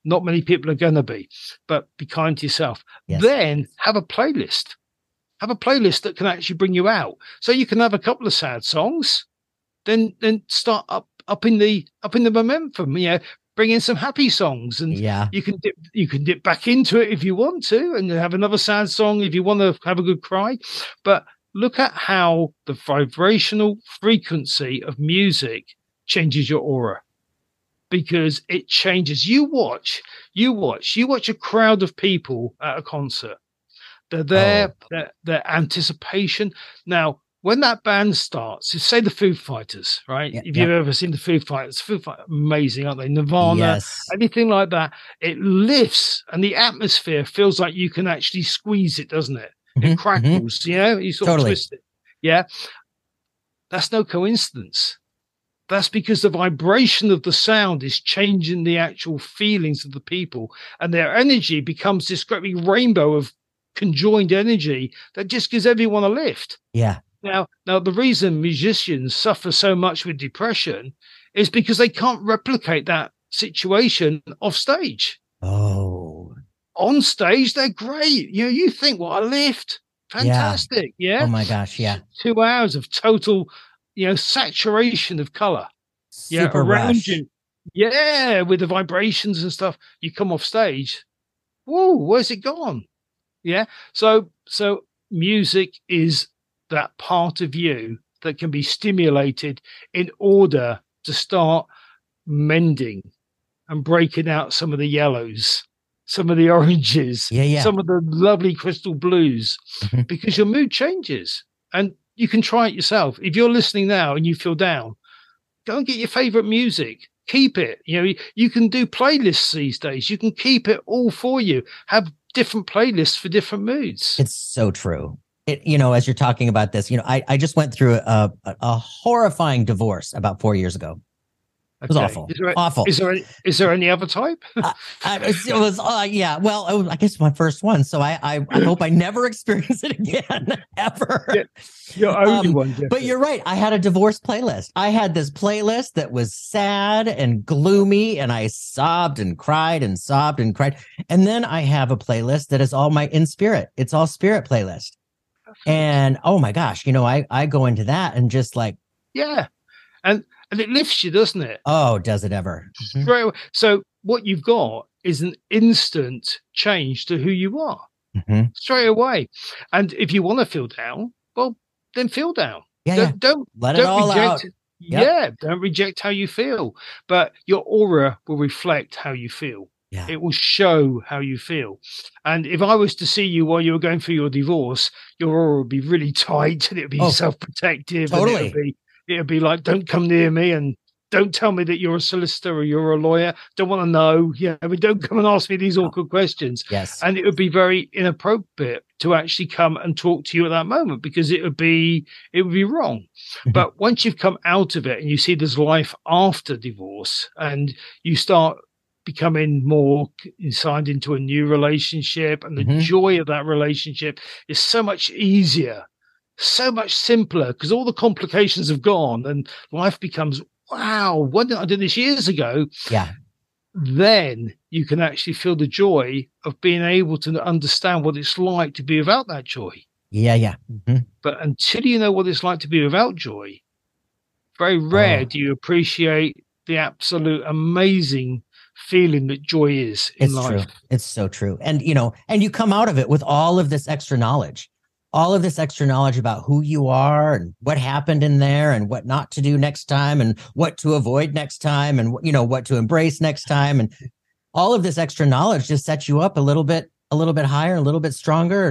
not many people are going to be, but be kind to yourself. Yes. Then have a playlist. Have a playlist that can actually bring you out. So you can have a couple of sad songs, then start up in the momentum, you know, bring in some happy songs, and you can dip back into it if you want to, and have another sad song if you want to have a good cry. But look at how the vibrational frequency of music changes your aura, because it changes. You watch a crowd of people at a concert. They're there, their anticipation. Now, when that band starts, say the Foo Fighters, right? Yeah, if you've ever seen the Foo Fighters, amazing, aren't they? Nirvana, anything like that. It lifts, and the atmosphere feels like you can actually squeeze it, doesn't it? Mm-hmm, it crackles, mm-hmm. you know? You sort of twist it. Yeah. That's no coincidence. That's because the vibration of the sound is changing the actual feelings of the people, and their energy becomes this great rainbow of conjoined energy that just gives everyone a lift. Yeah. Now, the reason musicians suffer so much with depression is because they can't replicate that situation off stage. Oh. On stage, they're great. You know, you think, what a lift. Fantastic. Yeah. Oh, my gosh. Yeah. 2 hours of total, you know, saturation of color. Super around rush. You. Yeah. With the vibrations and stuff. You come off stage. Whoa, where's it gone? Yeah. So music is that part of you that can be stimulated in order to start mending and breaking out some of the yellows, some of the oranges, some of the lovely crystal blues, because your mood changes. And you can try it yourself. If you're listening now and you feel down, go and get your favorite music. Keep it. You know, you can do playlists these days. You can keep it all for you. Have different playlists for different moods. It's so true. It, you know, as you're talking about this, you know, I just went through a horrifying divorce about 4 years ago. It was awful. Awful. Is there any other type? Yeah. Well, it was, I guess my first one. So I hope I never experience it again, ever. Yeah, you're only one, Jeffrey. But you're right. I had a divorce playlist. I had this playlist that was sad and gloomy, and I sobbed and cried and sobbed and cried. And then I have a playlist that is all my in spirit. It's all spirit playlist. And oh my gosh, you know, I go into that and just like, yeah. And it lifts you, doesn't it? Oh, does it ever. Mm-hmm. So what you've got is an instant change to who you are, mm-hmm. straight away. And if you want to feel down, well, then feel down. Yeah, don't let it all out. Yep. Yeah, don't reject how you feel. But your aura will reflect how you feel. Yeah. It will show how you feel. And if I was to see you while you were going through your divorce, your aura would be really tight and it would be self-protective. Totally. And it'd be like, don't come near me and don't tell me that you're a solicitor or you're a lawyer. Don't want to know. Yeah, I mean, don't come and ask me these awkward questions. Yes. And it would be very inappropriate to actually come and talk to you at that moment because it would be wrong. But once you've come out of it and you see there's life after divorce and you start becoming more signed into a new relationship and the mm-hmm. joy of that relationship is so much easier. So much simpler because all the complications have gone and life becomes, wow, why didn't I do this years ago? Yeah. Then you can actually feel the joy of being able to understand what it's like to be without that joy. Yeah, yeah. Mm-hmm. But until you know what it's like to be without joy, very rare do you appreciate the absolute amazing feeling that joy is in life. True. It's so true. And, you know, and you come out of it with all of this extra knowledge. All of this extra knowledge about who you are and what happened in there and what not to do next time and what to avoid next time and, you know, what to embrace next time. And all of this extra knowledge just sets you up a little bit higher, a little bit stronger.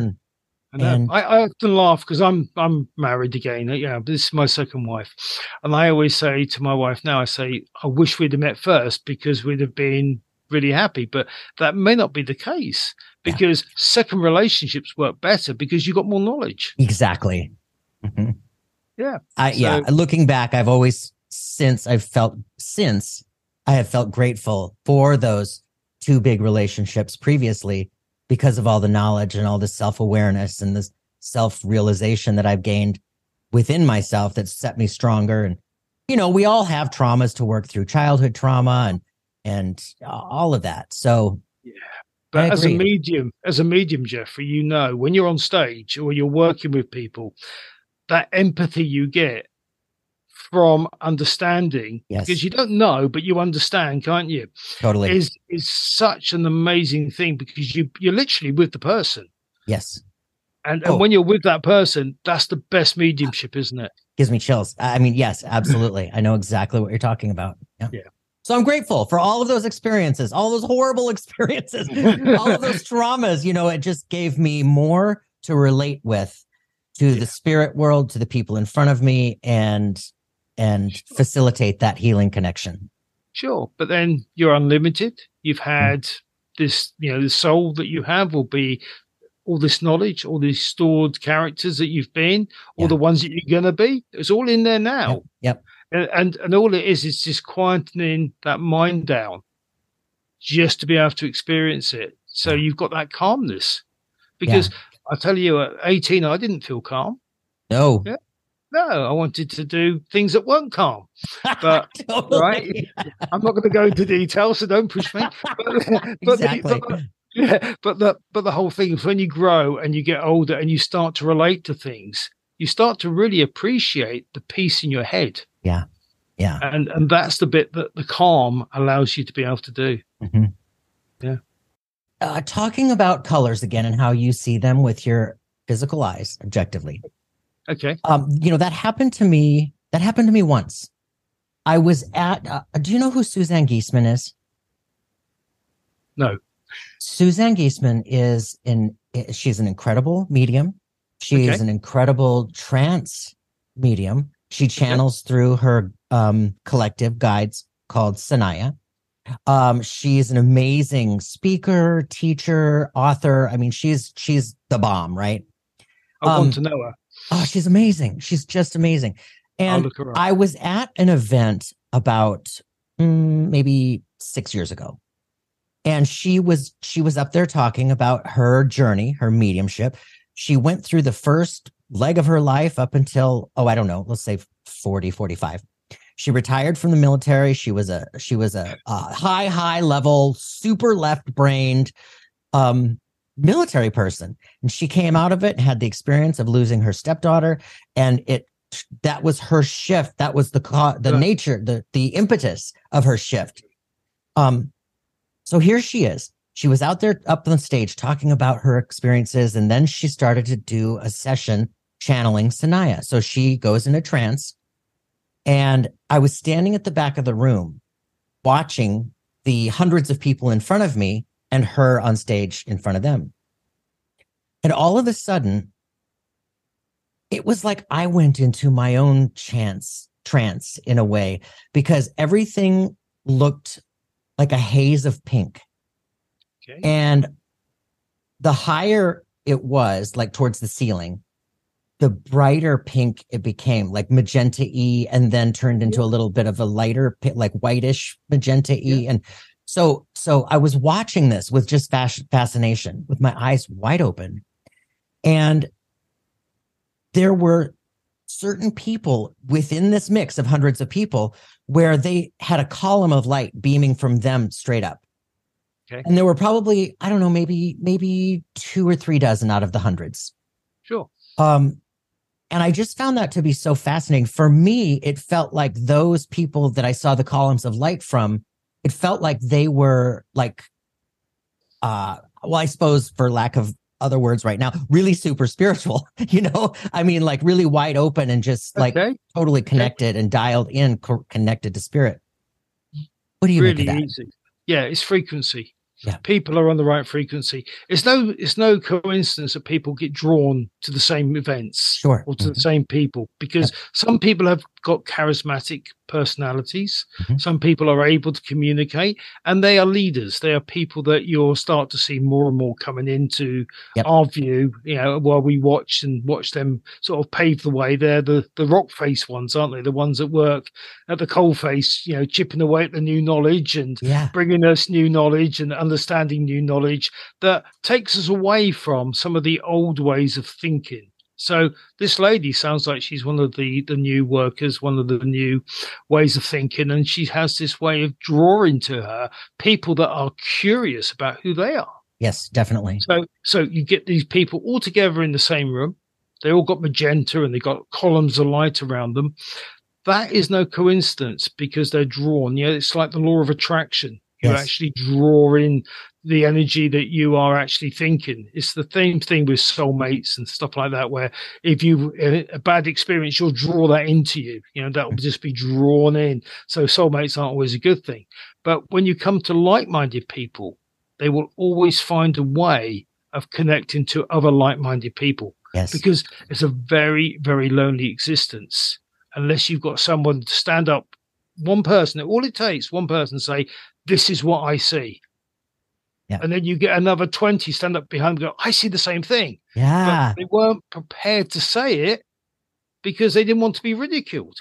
And I often laugh because I'm married again. Yeah, this is my second wife. And I always say to my wife now, I say, I wish we'd have met first because we'd have been really happy. But that may not be the case because second relationships work better because you got more knowledge. Exactly. Mm-hmm. Yeah. Looking back, I've always since I have felt grateful for those two big relationships previously because of all the knowledge and all the self-awareness and this self-realization that I've gained within myself that set me stronger. And, you know, we all have traumas to work through, childhood trauma and all of that. So yeah. But as a medium, Jeffrey, you know, when you're on stage or you're working with people, that empathy you get from understanding, because you don't know, but you understand, can't you? Totally. Is such an amazing thing because you're literally with the person. Yes. And when you're with that person, that's the best mediumship, isn't it? Gives me chills. I mean, yes, absolutely. I know exactly what you're talking about. Yeah. So I'm grateful for all of those experiences, all those horrible experiences, all of those traumas. You know, it just gave me more to relate with to the spirit world, to the people in front of me and facilitate that healing connection. Sure. But then you're unlimited. You've had this, you know, the soul that you have will be all this knowledge, all these stored characters that you've been, all the ones that you're going to be. It's all in there now. Yep. And all it is just quietening that mind down just to be able to experience it. So you've got that calmness. Because I tell you, at 18, I didn't feel calm. No. Yeah. No, I wanted to do things that weren't calm. But totally. Right? I'm not going to go into detail, so don't push me. But the whole thing is when you grow and you get older and you start to relate to things, you start to really appreciate the peace in your head. Yeah. Yeah. And that's the bit that the calm allows you to be able to do. Mm-hmm. Yeah. Talking about colors again and how you see them with your physical eyes objectively. Okay. You know, that happened to me once. I was at, do you know who Suzanne Giesemann is? No. Suzanne Giesemann she's an incredible medium. She is an incredible trance medium. She channels through her collective guides called Sanaya. She's an amazing speaker, teacher, author. I mean, she's the bomb, right? I want to know her. Oh, she's amazing. She's just amazing. And I was at an event about maybe 6 years ago, and she was up there talking about her journey, her mediumship. She went through the first leg of her life up until, I don't know, let's say 40, 45. She retired from the military. She was a high level, super left brained military person, and she came out of it and had the experience of losing her stepdaughter, and that was her shift. That was the impetus of her shift. So here she is. She was out there up on stage talking about her experiences, and then she started to do a session channeling Sanaya. So she goes into trance, and I was standing at the back of the room watching the hundreds of people in front of me and her on stage in front of them. And all of a sudden, it was like I went into my own trance in a way, because everything looked like a haze of pink. Okay. And the higher it was, like towards the ceiling, the brighter pink it became, like magenta-y, and then turned into a little bit of a lighter, like whitish magenta-y. Yeah. And so I was watching this with just fascination, with my eyes wide open. And there were certain people within this mix of hundreds of people where they had a column of light beaming from them straight up. Okay. And there were probably, I don't know, maybe two or three dozen out of the hundreds. Sure. And I just found that to be so fascinating. For me, it felt like those people that I saw the columns of light from, it felt like they were like, well, I suppose for lack of other words right now, really super spiritual, you know? I mean, like really wide open and just like totally connected and dialed in, connected to spirit. What do you really make of that? Easy. Yeah, it's frequency. Yeah. People are on the right frequency. It's no coincidence that people get drawn to the same events or to the same people, because some people have got charismatic personalities. Mm-hmm. Some people are able to communicate, and they are leaders. They are people that you'll start to see more and more coming into our view, you know, while we watch them sort of pave the way. They're the rock face ones, aren't they? The ones that work at the coal face, you know, chipping away at the new knowledge and bringing us new knowledge and understanding new knowledge that takes us away from some of the old ways of thinking. So this lady sounds like she's one of the new workers, one of the new ways of thinking, and she has this way of drawing to her people that are curious about who they are. Yes, definitely. So you get these people all together in the same room. They all got magenta and they got columns of light around them. That is no coincidence, because they're drawn. You know, it's like the law of attraction. You actually draw in the energy that you are actually thinking. It's the same thing with soulmates and stuff like that, where if you a bad experience, you'll draw that into you. You know, that will just be drawn in. So soulmates aren't always a good thing. But when you come to like-minded people, they will always find a way of connecting to other like-minded people. Yes. Because it's a very, very lonely existence, unless you've got someone to stand up. One person, all it takes, one person say, "This is what I see." Yeah. And then you get another 20 stand up behind and go, "I see the same thing." Yeah. But they weren't prepared to say it because they didn't want to be ridiculed.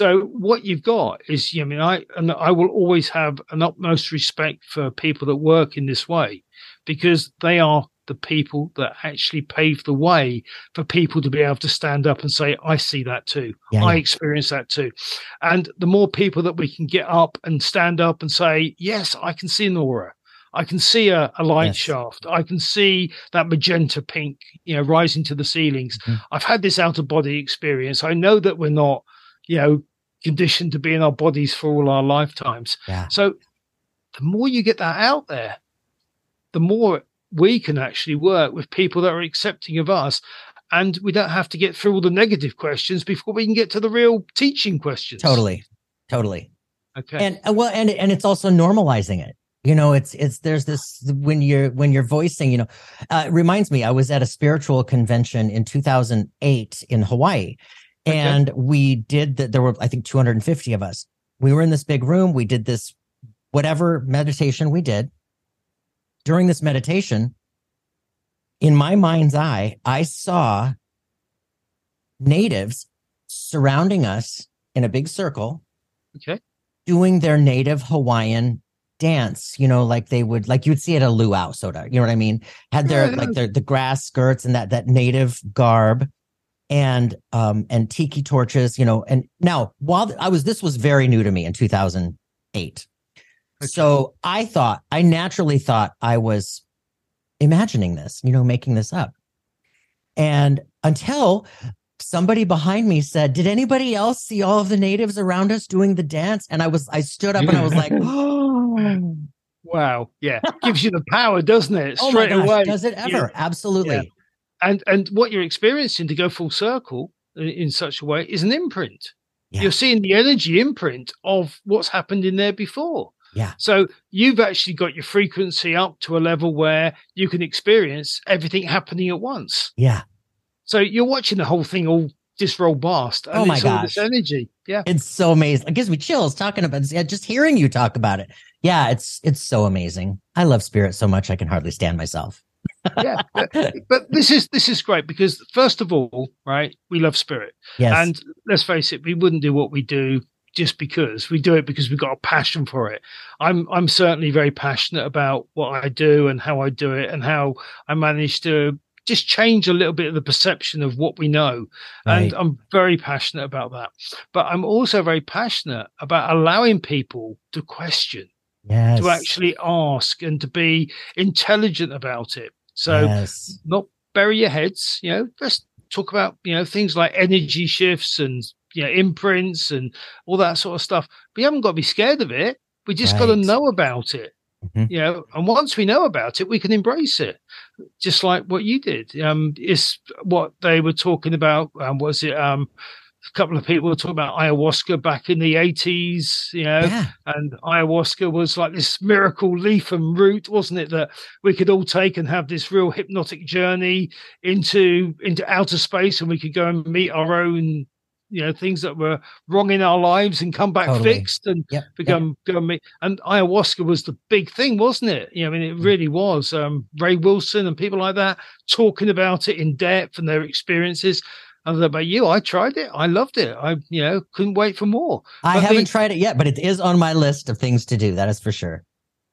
So what you've got is, I mean, I will always have an utmost respect for people that work in this way, because they are the people that actually pave the way for people to be able to stand up and say, "I see that too. Yeah. I experience that too." And the more people that we can get up and stand up and say, "Yes, I can see an aura. I can see a light shaft. I can see that magenta pink, you know, rising to the ceilings. Mm-hmm. I've had this out of body experience. I know that we're not, you know, conditioned to be in our bodies for all our lifetimes." Yeah. So the more you get that out there, the more we can actually work with people that are accepting of us, and we don't have to get through all the negative questions before we can get to the real teaching questions. Totally. Okay. And it's also normalizing it. You know, it's there's this when you're voicing, you know, it reminds me, I was at a spiritual convention in 2008 in Hawaii, and we did that. There were, I think, 250 of us. We were in this big room. We did this whatever meditation we did, during this meditation, in my mind's eye, I saw natives surrounding us in a big circle, okay, doing their native Hawaiian dance, you know, like they would, like you'd see at a luau soda, you know what I mean? Had their, like the grass skirts and that native garb and tiki torches, you know. And now while this was very new to me in 2008. Okay. So I naturally thought I was imagining this, you know, making this up. And until somebody behind me said, "Did anybody else see all of the natives around us doing the dance?" And I stood up and I was like, "Oh, wow!" Yeah, gives you the power, doesn't it? Oh my gosh, away, does it ever? Yeah. Absolutely. Yeah. And what you're experiencing, to go full circle in such a way, is an imprint. Yeah. You're seeing the energy imprint of what's happened in there before. Yeah. So you've actually got your frequency up to a level where you can experience everything happening at once. Yeah. So you're watching the whole thing all disroll past. Oh my gosh. This energy. Yeah. It's so amazing. It gives me chills talking about this. Yeah, just hearing you talk about it. Yeah, it's so amazing. I love spirit so much I can hardly stand myself. Yeah, but this is great, because first of all, right, we love spirit. Yes. And let's face it, we wouldn't do what we do just because. We do it because we've got a passion for it. I'm certainly very passionate about what I do and how I do it and how I manage to just change a little bit of the perception of what we know. Right. And I'm very passionate about that. But I'm also very passionate about allowing people to question. Yes. To actually ask and to be intelligent about it. So yes. Not bury your heads, you know, let's talk about, you know, things like energy shifts and, you know, imprints and all that sort of stuff. But you haven't got to be scared of it. We just right. got to know about it, mm-hmm. you know, and once we know about it, we can embrace it. Just like what you did. It's what they were talking about. A couple of people were talking about ayahuasca back in the 80s, you know, yeah. and ayahuasca was like this miracle leaf and root, wasn't it, that we could all take and have this real hypnotic journey into outer space, and we could go and meet our own, you know, things that were wrong in our lives and come back totally. Fixed and yep. become yep. go and meet. And ayahuasca was the big thing, wasn't it? You know, I mean, it really was. Ray Wilson and people like that talking about it in depth and their experiences. I don't know about you. I tried it. I loved it. I, you know, couldn't wait for more. I haven't tried it yet, but it is on my list of things to do. That is for sure.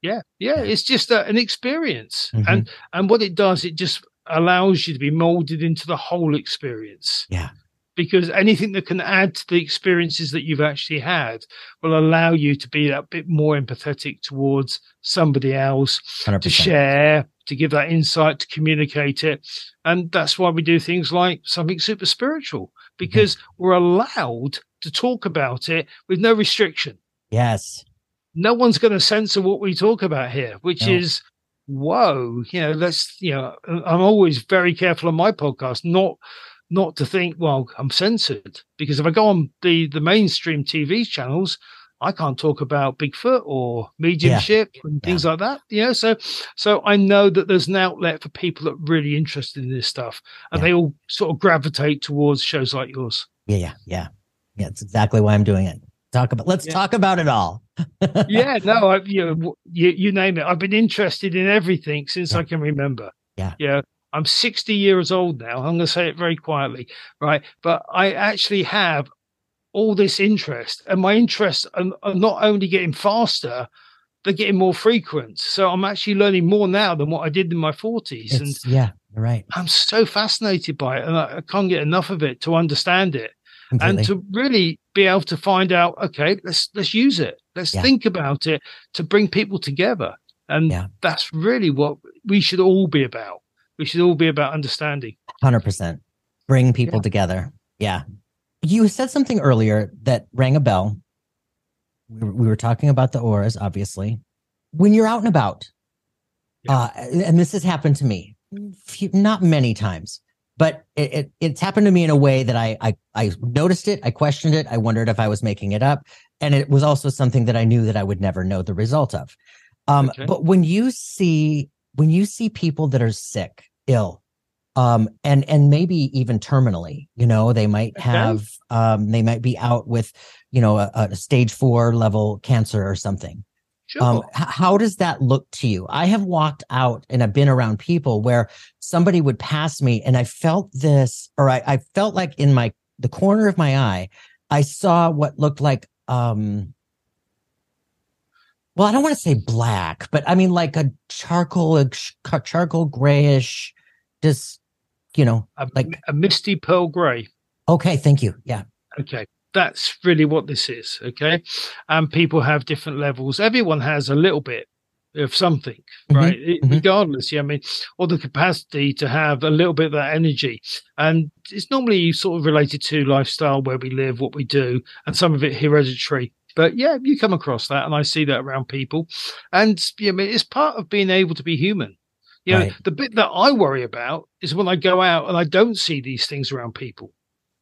Yeah. Yeah. It's just an experience. Mm-hmm. And what it does, it just allows you to be molded into the whole experience. Yeah. Because anything that can add to the experiences that you've actually had will allow you to be a bit more empathetic towards somebody else, 100%. To share, to give that insight, to communicate it. And that's why we do things like Something Super Spiritual, because mm-hmm. we're allowed to talk about it with no restriction. Yes. No one's going to censor what we talk about here, which no. is, whoa, you know, let's, you know, I'm always very careful on my podcast, not to think, well, I'm censored, because if I go on the mainstream TV channels, I can't talk about Bigfoot or mediumship yeah. and things yeah. like that. You know, so I know that there's an outlet for people that are really interested in this stuff, and yeah. they all sort of gravitate towards shows like yours. Yeah, yeah, yeah, yeah. It's exactly why I'm doing it. Let's yeah. talk about it all. Yeah, no, you name it. I've been interested in everything since yeah. I can remember. Yeah, yeah. I'm 60 years old now. I'm going to say it very quietly, right? But I actually have all this interest, and my interests are not only getting faster, they're getting more frequent. So I'm actually learning more now than what I did in my 40s. And yeah, right. I'm so fascinated by it, and I can't get enough of it to understand it. Completely. And to really be able to find out, okay, let's use it. Let's yeah. think about it to bring people together. And yeah. that's really what we should all be about. We should all be about understanding. 100%. Bring people yeah. together. Yeah. You said something earlier that rang a bell. We were talking about the auras, obviously. When you're out and about, yeah. And this has happened to me, not many times, but it's happened to me in a way that I noticed it, I questioned it, I wondered if I was making it up, and it was also something that I knew that I would never know the result of. Okay. But when you see people that are sick, ill, and maybe even terminally, you know, they might have, they might be out with, you know, a stage 4 level cancer or something. Sure. How does that look to you? I have walked out and I've been around people where somebody would pass me and I felt this, or I felt like in the corner of my eye, I saw what looked like, well, I don't want to say black, but I mean like a charcoal grayish, just, like a misty pearl gray. Okay. Thank you. Yeah. Okay. That's really what this is. Okay. And people have different levels. Everyone has a little bit of something, right? Mm-hmm. Regardless. Yeah. I mean, or the capacity to have a little bit of that energy. And it's normally sort of related to lifestyle, where we live, what we do, and some of it hereditary. But yeah, you come across that. And I see that around people. And it's part of being able to be human. Right. The bit that I worry about is when I go out and I don't see these things around people,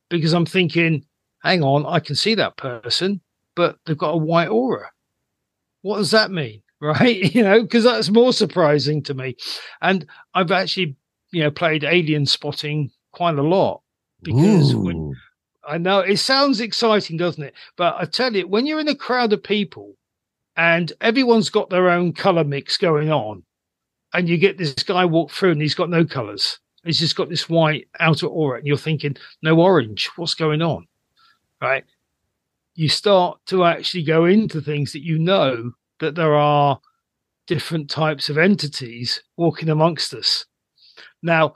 because I'm thinking, hang on, I can see that person, but they've got a white aura. What does that mean? Right. Because that's more surprising to me. And I've actually, played alien spotting quite a lot, because I know it sounds exciting, doesn't it? But I tell you, when you're in a crowd of people and everyone's got their own color mix going on, and you get this guy walk through and he's got no colors, he's just got this white outer aura, and you're thinking, no orange, what's going on? Right. You start to actually go into things that that there are different types of entities walking amongst us. Now,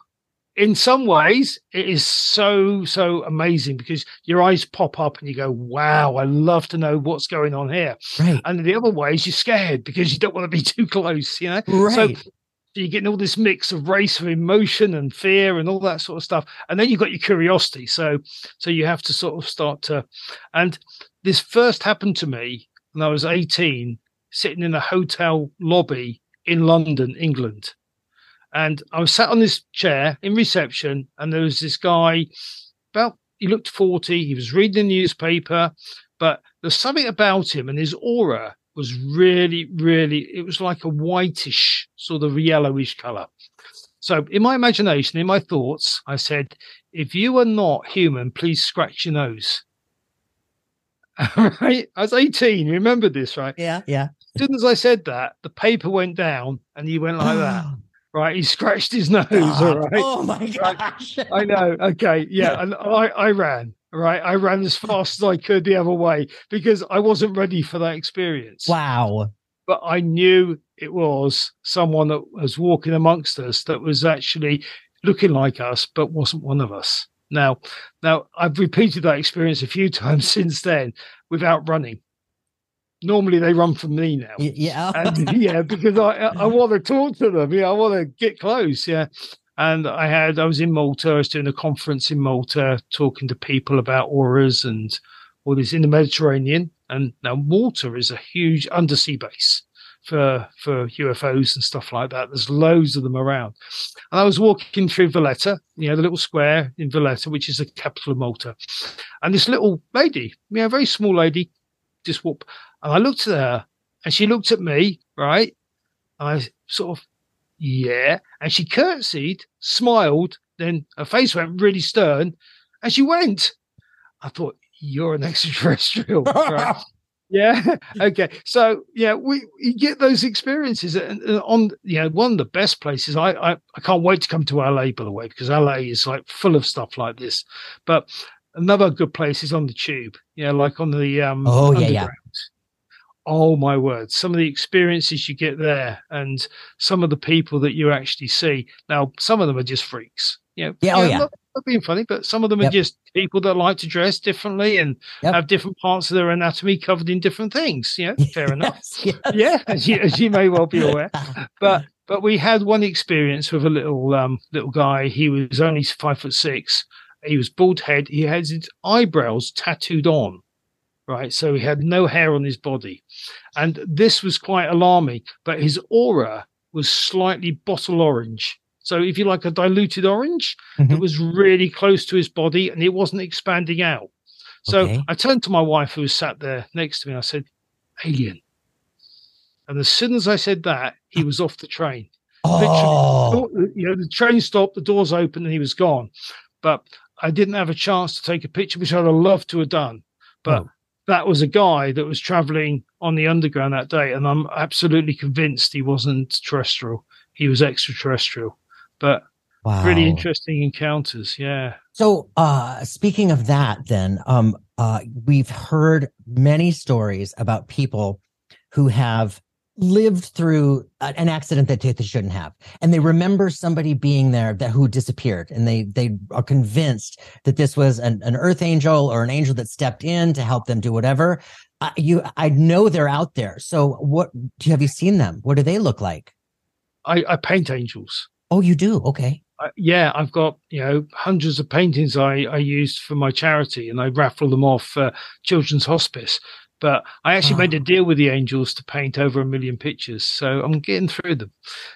in some ways, it is so, so amazing, because your eyes pop up and you go, wow, I love to know what's going on here. Right. And in the other ways, you're scared because you don't want to be too close, Right. So you're getting all this mix of race of emotion and fear and all that sort of stuff. And then you've got your curiosity. So you have to sort of start to, and this first happened to me when I was 18, sitting in a hotel lobby in London, England. And I was sat on this chair in reception, and there was this guy, he looked 40. He was reading the newspaper, but there's something about him, and his aura was really, really, it was like a whitish, sort of yellowish color. So in my imagination, in my thoughts, I said, if you are not human, please scratch your nose. Right? I was 18. Remember this, right? Yeah, yeah. As soon as I said that, the paper went down and he went like that. Right? He scratched his nose. All right. Oh, my gosh. Right? I know. Okay. Yeah. And I ran. Right. I ran as fast as I could the other way, because I wasn't ready for that experience. Wow. But I knew it was someone that was walking amongst us that was actually looking like us, but wasn't one of us. Now I've repeated that experience a few times since then without running. Normally they run from me now. Yeah. Because I want to talk to them. I want to get close. Yeah. And I was in Malta. I was doing a conference in Malta, talking to people about auras and all this in the Mediterranean. And now Malta is a huge undersea base for UFOs and stuff like that. There's loads of them around. And I was walking through Valletta, the little square in Valletta, which is the capital of Malta. And this little lady, a very small lady, just walked. And I looked at her, and she looked at me, right? And I sort of, yeah. And she curtsied, smiled, then her face went really stern, and she went. I thought, you're an extraterrestrial. Right? Yeah. Okay. So, you get those experiences. And on, one of the best places, I can't wait to come to LA, by the way, because LA is like full of stuff like this. But another good place is on the tube, like on the underground. Oh, my word. Some of the experiences you get there and some of the people that you actually see. Now, some of them are just freaks. Not being funny, but some of them are just people that like to dress differently and have different parts of their anatomy covered in different things. Fair enough. Yes. Yeah, as you may well be aware. But we had one experience with a little guy. He was only 5'6". He was bald head. He had his eyebrows tattooed on. Right. So he had no hair on his body. And this was quite alarming. But his aura was slightly bottle orange. So if you like, a diluted orange, it was really close to his body and it wasn't expanding out. So I turned to my wife, who was sat there next to me, and I said, alien. And as soon as I said that, he was off the train. Oh. Literally, the train stopped, the doors opened, and he was gone. But I didn't have a chance to take a picture, which I'd have loved to have done. But that was a guy that was traveling on the underground that day. And I'm absolutely convinced he wasn't terrestrial. He was extraterrestrial, but wow. Really interesting encounters. Yeah. So speaking of that, then we've heard many stories about people who have lived through an accident that they shouldn't have. And they remember somebody being there who disappeared. And they are convinced that this was an earth angel or an angel that stepped in to help them do whatever. I know they're out there. So have you seen them? What do they look like? I paint angels. Oh, you do? Okay. Yeah, I've got, hundreds of paintings I used for my charity, and I raffle them off for Children's Hospice. But I actually made a deal with the angels to paint over 1 million pictures. So I'm getting through them.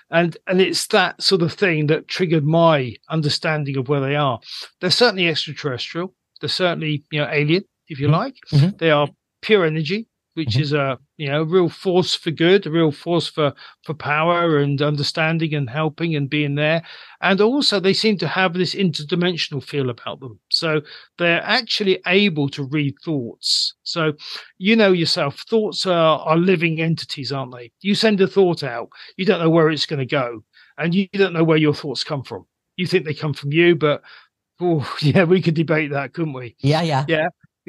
And it's that sort of thing that triggered my understanding of where they are. They're certainly extraterrestrial. They're certainly, alien, if you like. Mm-hmm. They are pure energy, which mm-hmm. is a real force for good, a real force for power and understanding and helping and being there. And also they seem to have this interdimensional feel about them. So they're actually able to read thoughts. So you know yourself, thoughts are living entities, aren't they? You send a thought out, you don't know where it's going to go, and you don't know where your thoughts come from. You think they come from you, but we could debate that, couldn't we? Yeah.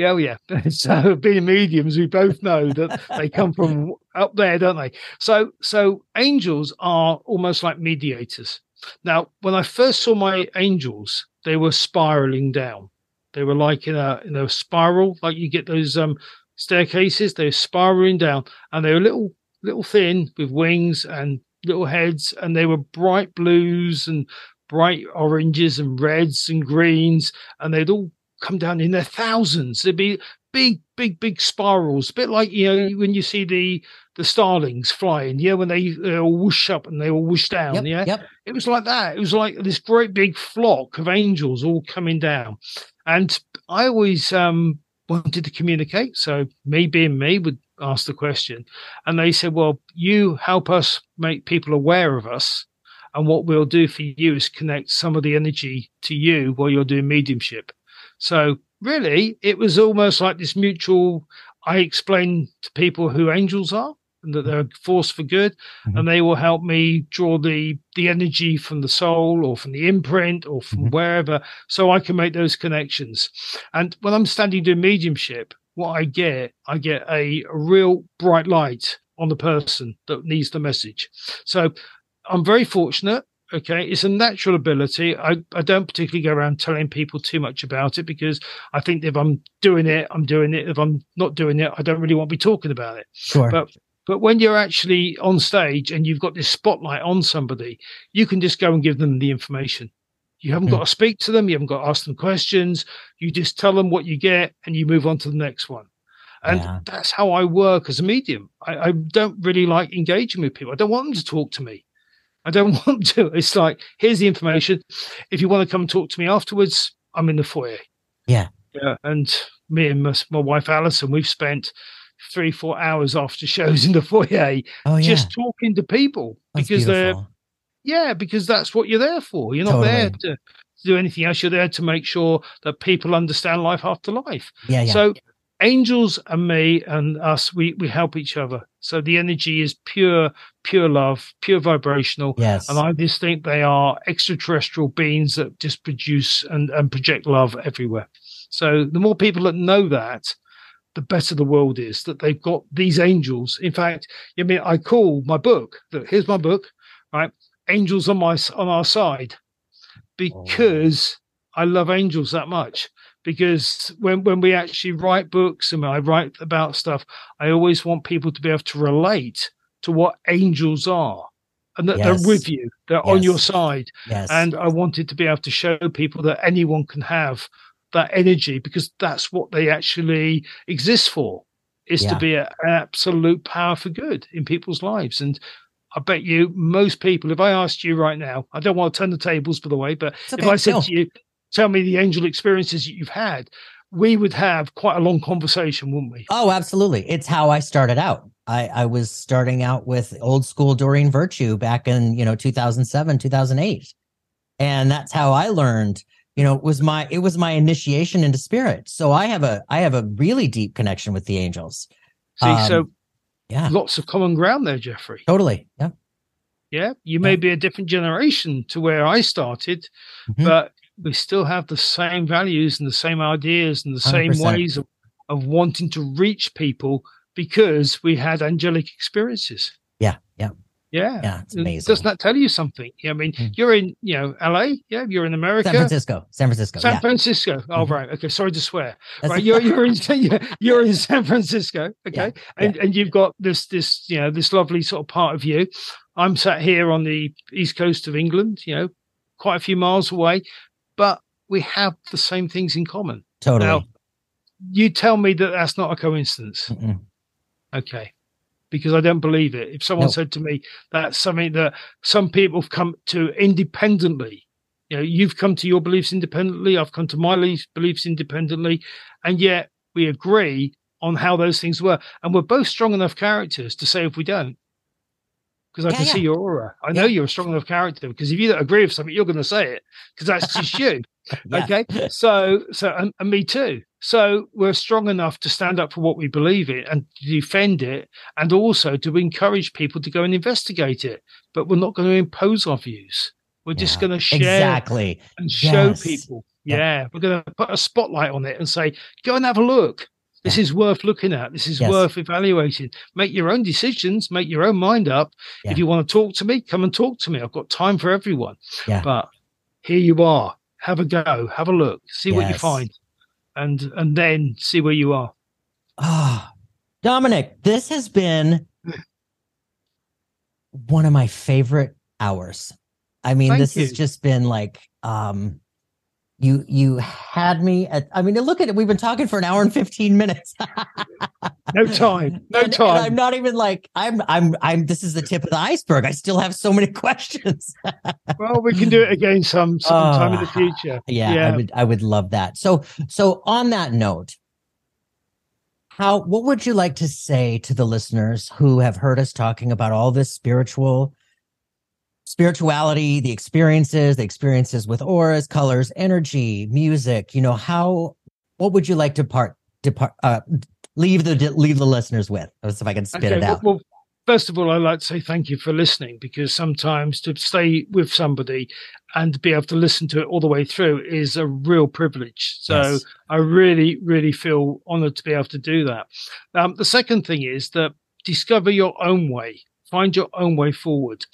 Oh, yeah. So being mediums, we both know that they come from up there, don't they? So angels are almost like mediators. Now, when I first saw my angels, they were spiraling down. They were like in a spiral, like you get those staircases. They were spiraling down, and they were little thin with wings and little heads, and they were bright blues and bright oranges and reds and greens, and they'd all come down in their thousands. There'd be big spirals, a bit like when you see the starlings flying, when they all whoosh up and they all whoosh down. It was like that. It was like this great big flock of angels all coming down. And I always wanted to communicate, so me being me would ask the question, and they said, well, you help us make people aware of us, and what we'll do for you is connect some of the energy to you while you're doing mediumship. So really, it was almost like this mutual. I explain to people who angels are and that they're a force for good, mm-hmm. and they will help me draw the energy from the soul or from the imprint or from mm-hmm. wherever, so I can make those connections. And when I'm standing doing mediumship, what I get a real bright light on the person that needs the message. So I'm very fortunate. Okay, it's a natural ability. I don't particularly go around telling people too much about it, because I think if I'm doing it, I'm doing it. If I'm not doing it, I don't really want to be talking about it. Sure. But when you're actually on stage and you've got this spotlight on somebody, you can just go and give them the information. You haven't got to speak to them. You haven't got to ask them questions. You just tell them what you get and you move on to the next one. And that's how I work as a medium. I don't really like engaging with people. I don't want them to talk to me. I don't want to. It's like, here's the information. If you want to come talk to me afterwards, I'm in the foyer. Yeah. And me and my wife, Alison, we've spent 3-4 hours after shows in the foyer just talking to people. That's because beautiful. Because that's what you're there for. You're not there to do anything else. You're there to make sure that people understand life after life. Yeah. So angels and me and us, we help each other. So the energy is pure love, pure vibrational. Yes. And I just think they are extraterrestrial beings that just produce and project love everywhere. So the more people that know that, the better the world is, that they've got these angels. In fact, I call my book, here's my book, right? Angels on Our Side, because I love angels that much. Because when we actually write books and I write about stuff, I always want people to be able to relate to what angels are, and that they're with you, they're on your side. Yes. And I wanted to be able to show people that anyone can have that energy, because that's what they actually exist for, is to be an absolute power for good in people's lives. And I bet you most people, if I asked you right now, I don't want to turn the tables, by the way, but if I said to you, tell me the angel experiences that you've had, we would have quite a long conversation, wouldn't we? Oh, absolutely. It's how I started out. I was starting out with old school Doreen Virtue back in, 2007, 2008. And that's how I learned You know, it was my initiation into spirit. So I have a really deep connection with the angels. See, lots of common ground there, Jeffrey. Totally. Yeah. Yeah. You may be a different generation to where I started, mm-hmm. but we still have the same values and the same ideas and the 100%. Same ways of wanting to reach people because we had angelic experiences. Yeah. Yeah. Yeah. Yeah. It's amazing. Doesn't that tell you something? I mean, mm-hmm. you're in, LA. Yeah. You're in America. San Francisco. San Francisco. Mm-hmm. Oh, right. Okay. Sorry to swear. That's right. You're in San Francisco. Okay. Yeah. And you've got this, this lovely sort of part of you. I'm sat here on the east coast of England, quite a few miles away, but we have the same things in common. Totally. Now, you tell me that that's not a coincidence. Mm-mm. Okay. Because I don't believe it. If someone said to me, that's something that some people have come to independently, you've come to your beliefs independently, I've come to my beliefs independently, and yet we agree on how those things were. And we're both strong enough characters to say if we don't, because I can see your aura. I know you're a strong enough character, because if you don't agree with something, you're going to say it, because that's just you. Yeah. Okay. So and me too. So we're strong enough to stand up for what we believe in and to defend it, and also to encourage people to go and investigate it. But we're not going to impose our views. We're just going to share and show people. Yeah. We're going to put a spotlight on it and say, go and have a look. This is worth looking at. This is worth evaluating. Make your own decisions. Make your own mind up. Yeah. If you want to talk to me, come and talk to me. I've got time for everyone. Yeah. But here you are. Have a go. Have a look. See what you find. And then see where you are. Ah, Dominic, this has been one of my favorite hours. I mean, has just been like, you had me at, I mean, look at it. We've been talking for an hour and 15 minutes. No time. And I'm not even like, I'm, this is the tip of the iceberg. I still have so many questions. Well, we can do it again sometime in the future. Yeah, yeah. I would love that. So on that note, what would you like to say to the listeners who have heard us talking about all this spirituality, the experiences with auras, colors, energy, music, what would you like to leave the listeners with? Let's see if I can spit it out. Well, first of all, I'd like to say thank you for listening, because sometimes to stay with somebody and be able to listen to it all the way through is a real privilege. So I really, really feel honored to be able to do that. The second thing is that discover your own way, find your own way forward.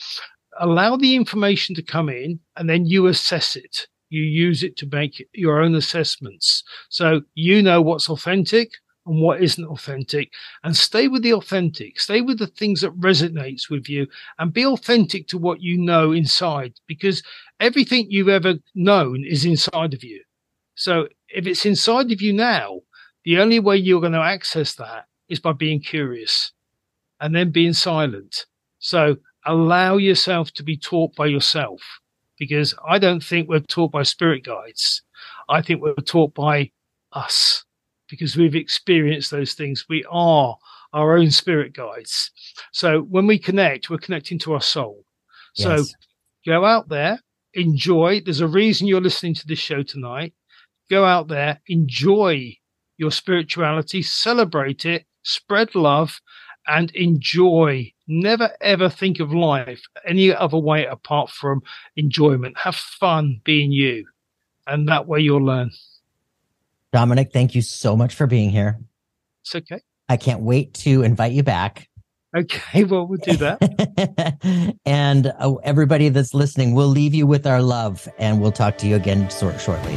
Allow the information to come in, and then you assess it. You use it to make your own assessments. So you know what's authentic and what isn't authentic, and stay with the authentic. Stay with the things that resonates with you, and be authentic to what you know inside, because everything you've ever known is inside of you. So if it's inside of you now, the only way you're going to access that is by being curious and then being silent. So allow yourself to be taught by yourself, because I don't think we're taught by spirit guides. I think we're taught by us, because we've experienced those things. We are our own spirit guides. So when we connect, we're connecting to our soul. So go out there, enjoy. There's a reason you're listening to this show tonight. Go out there, enjoy your spirituality, celebrate it, spread love, and enjoy. Never, ever think of life any other way apart from enjoyment. Have fun being you. And that way you'll learn. Dominic, thank you so much for being here. It's okay. I can't wait to invite you back. Okay, well, we'll do that. And everybody that's listening, we'll leave you with our love, and we'll talk to you again shortly.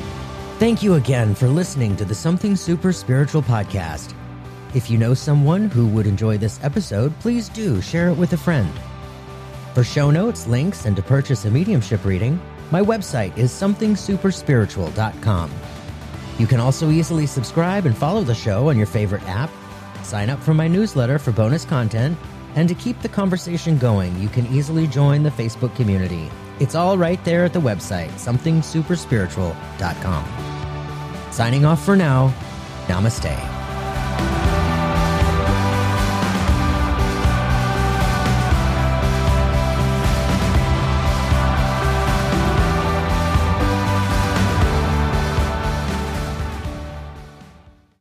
Thank you again for listening to the Something Super Spiritual podcast. If you know someone who would enjoy this episode, please do share it with a friend. For show notes, links, and to purchase a mediumship reading, my website is somethingsuperspiritual.com. You can also easily subscribe and follow the show on your favorite app, sign up for my newsletter for bonus content, and to keep the conversation going, you can easily join the Facebook community. It's all right there at the website, somethingsuperspiritual.com. Signing off for now, namaste.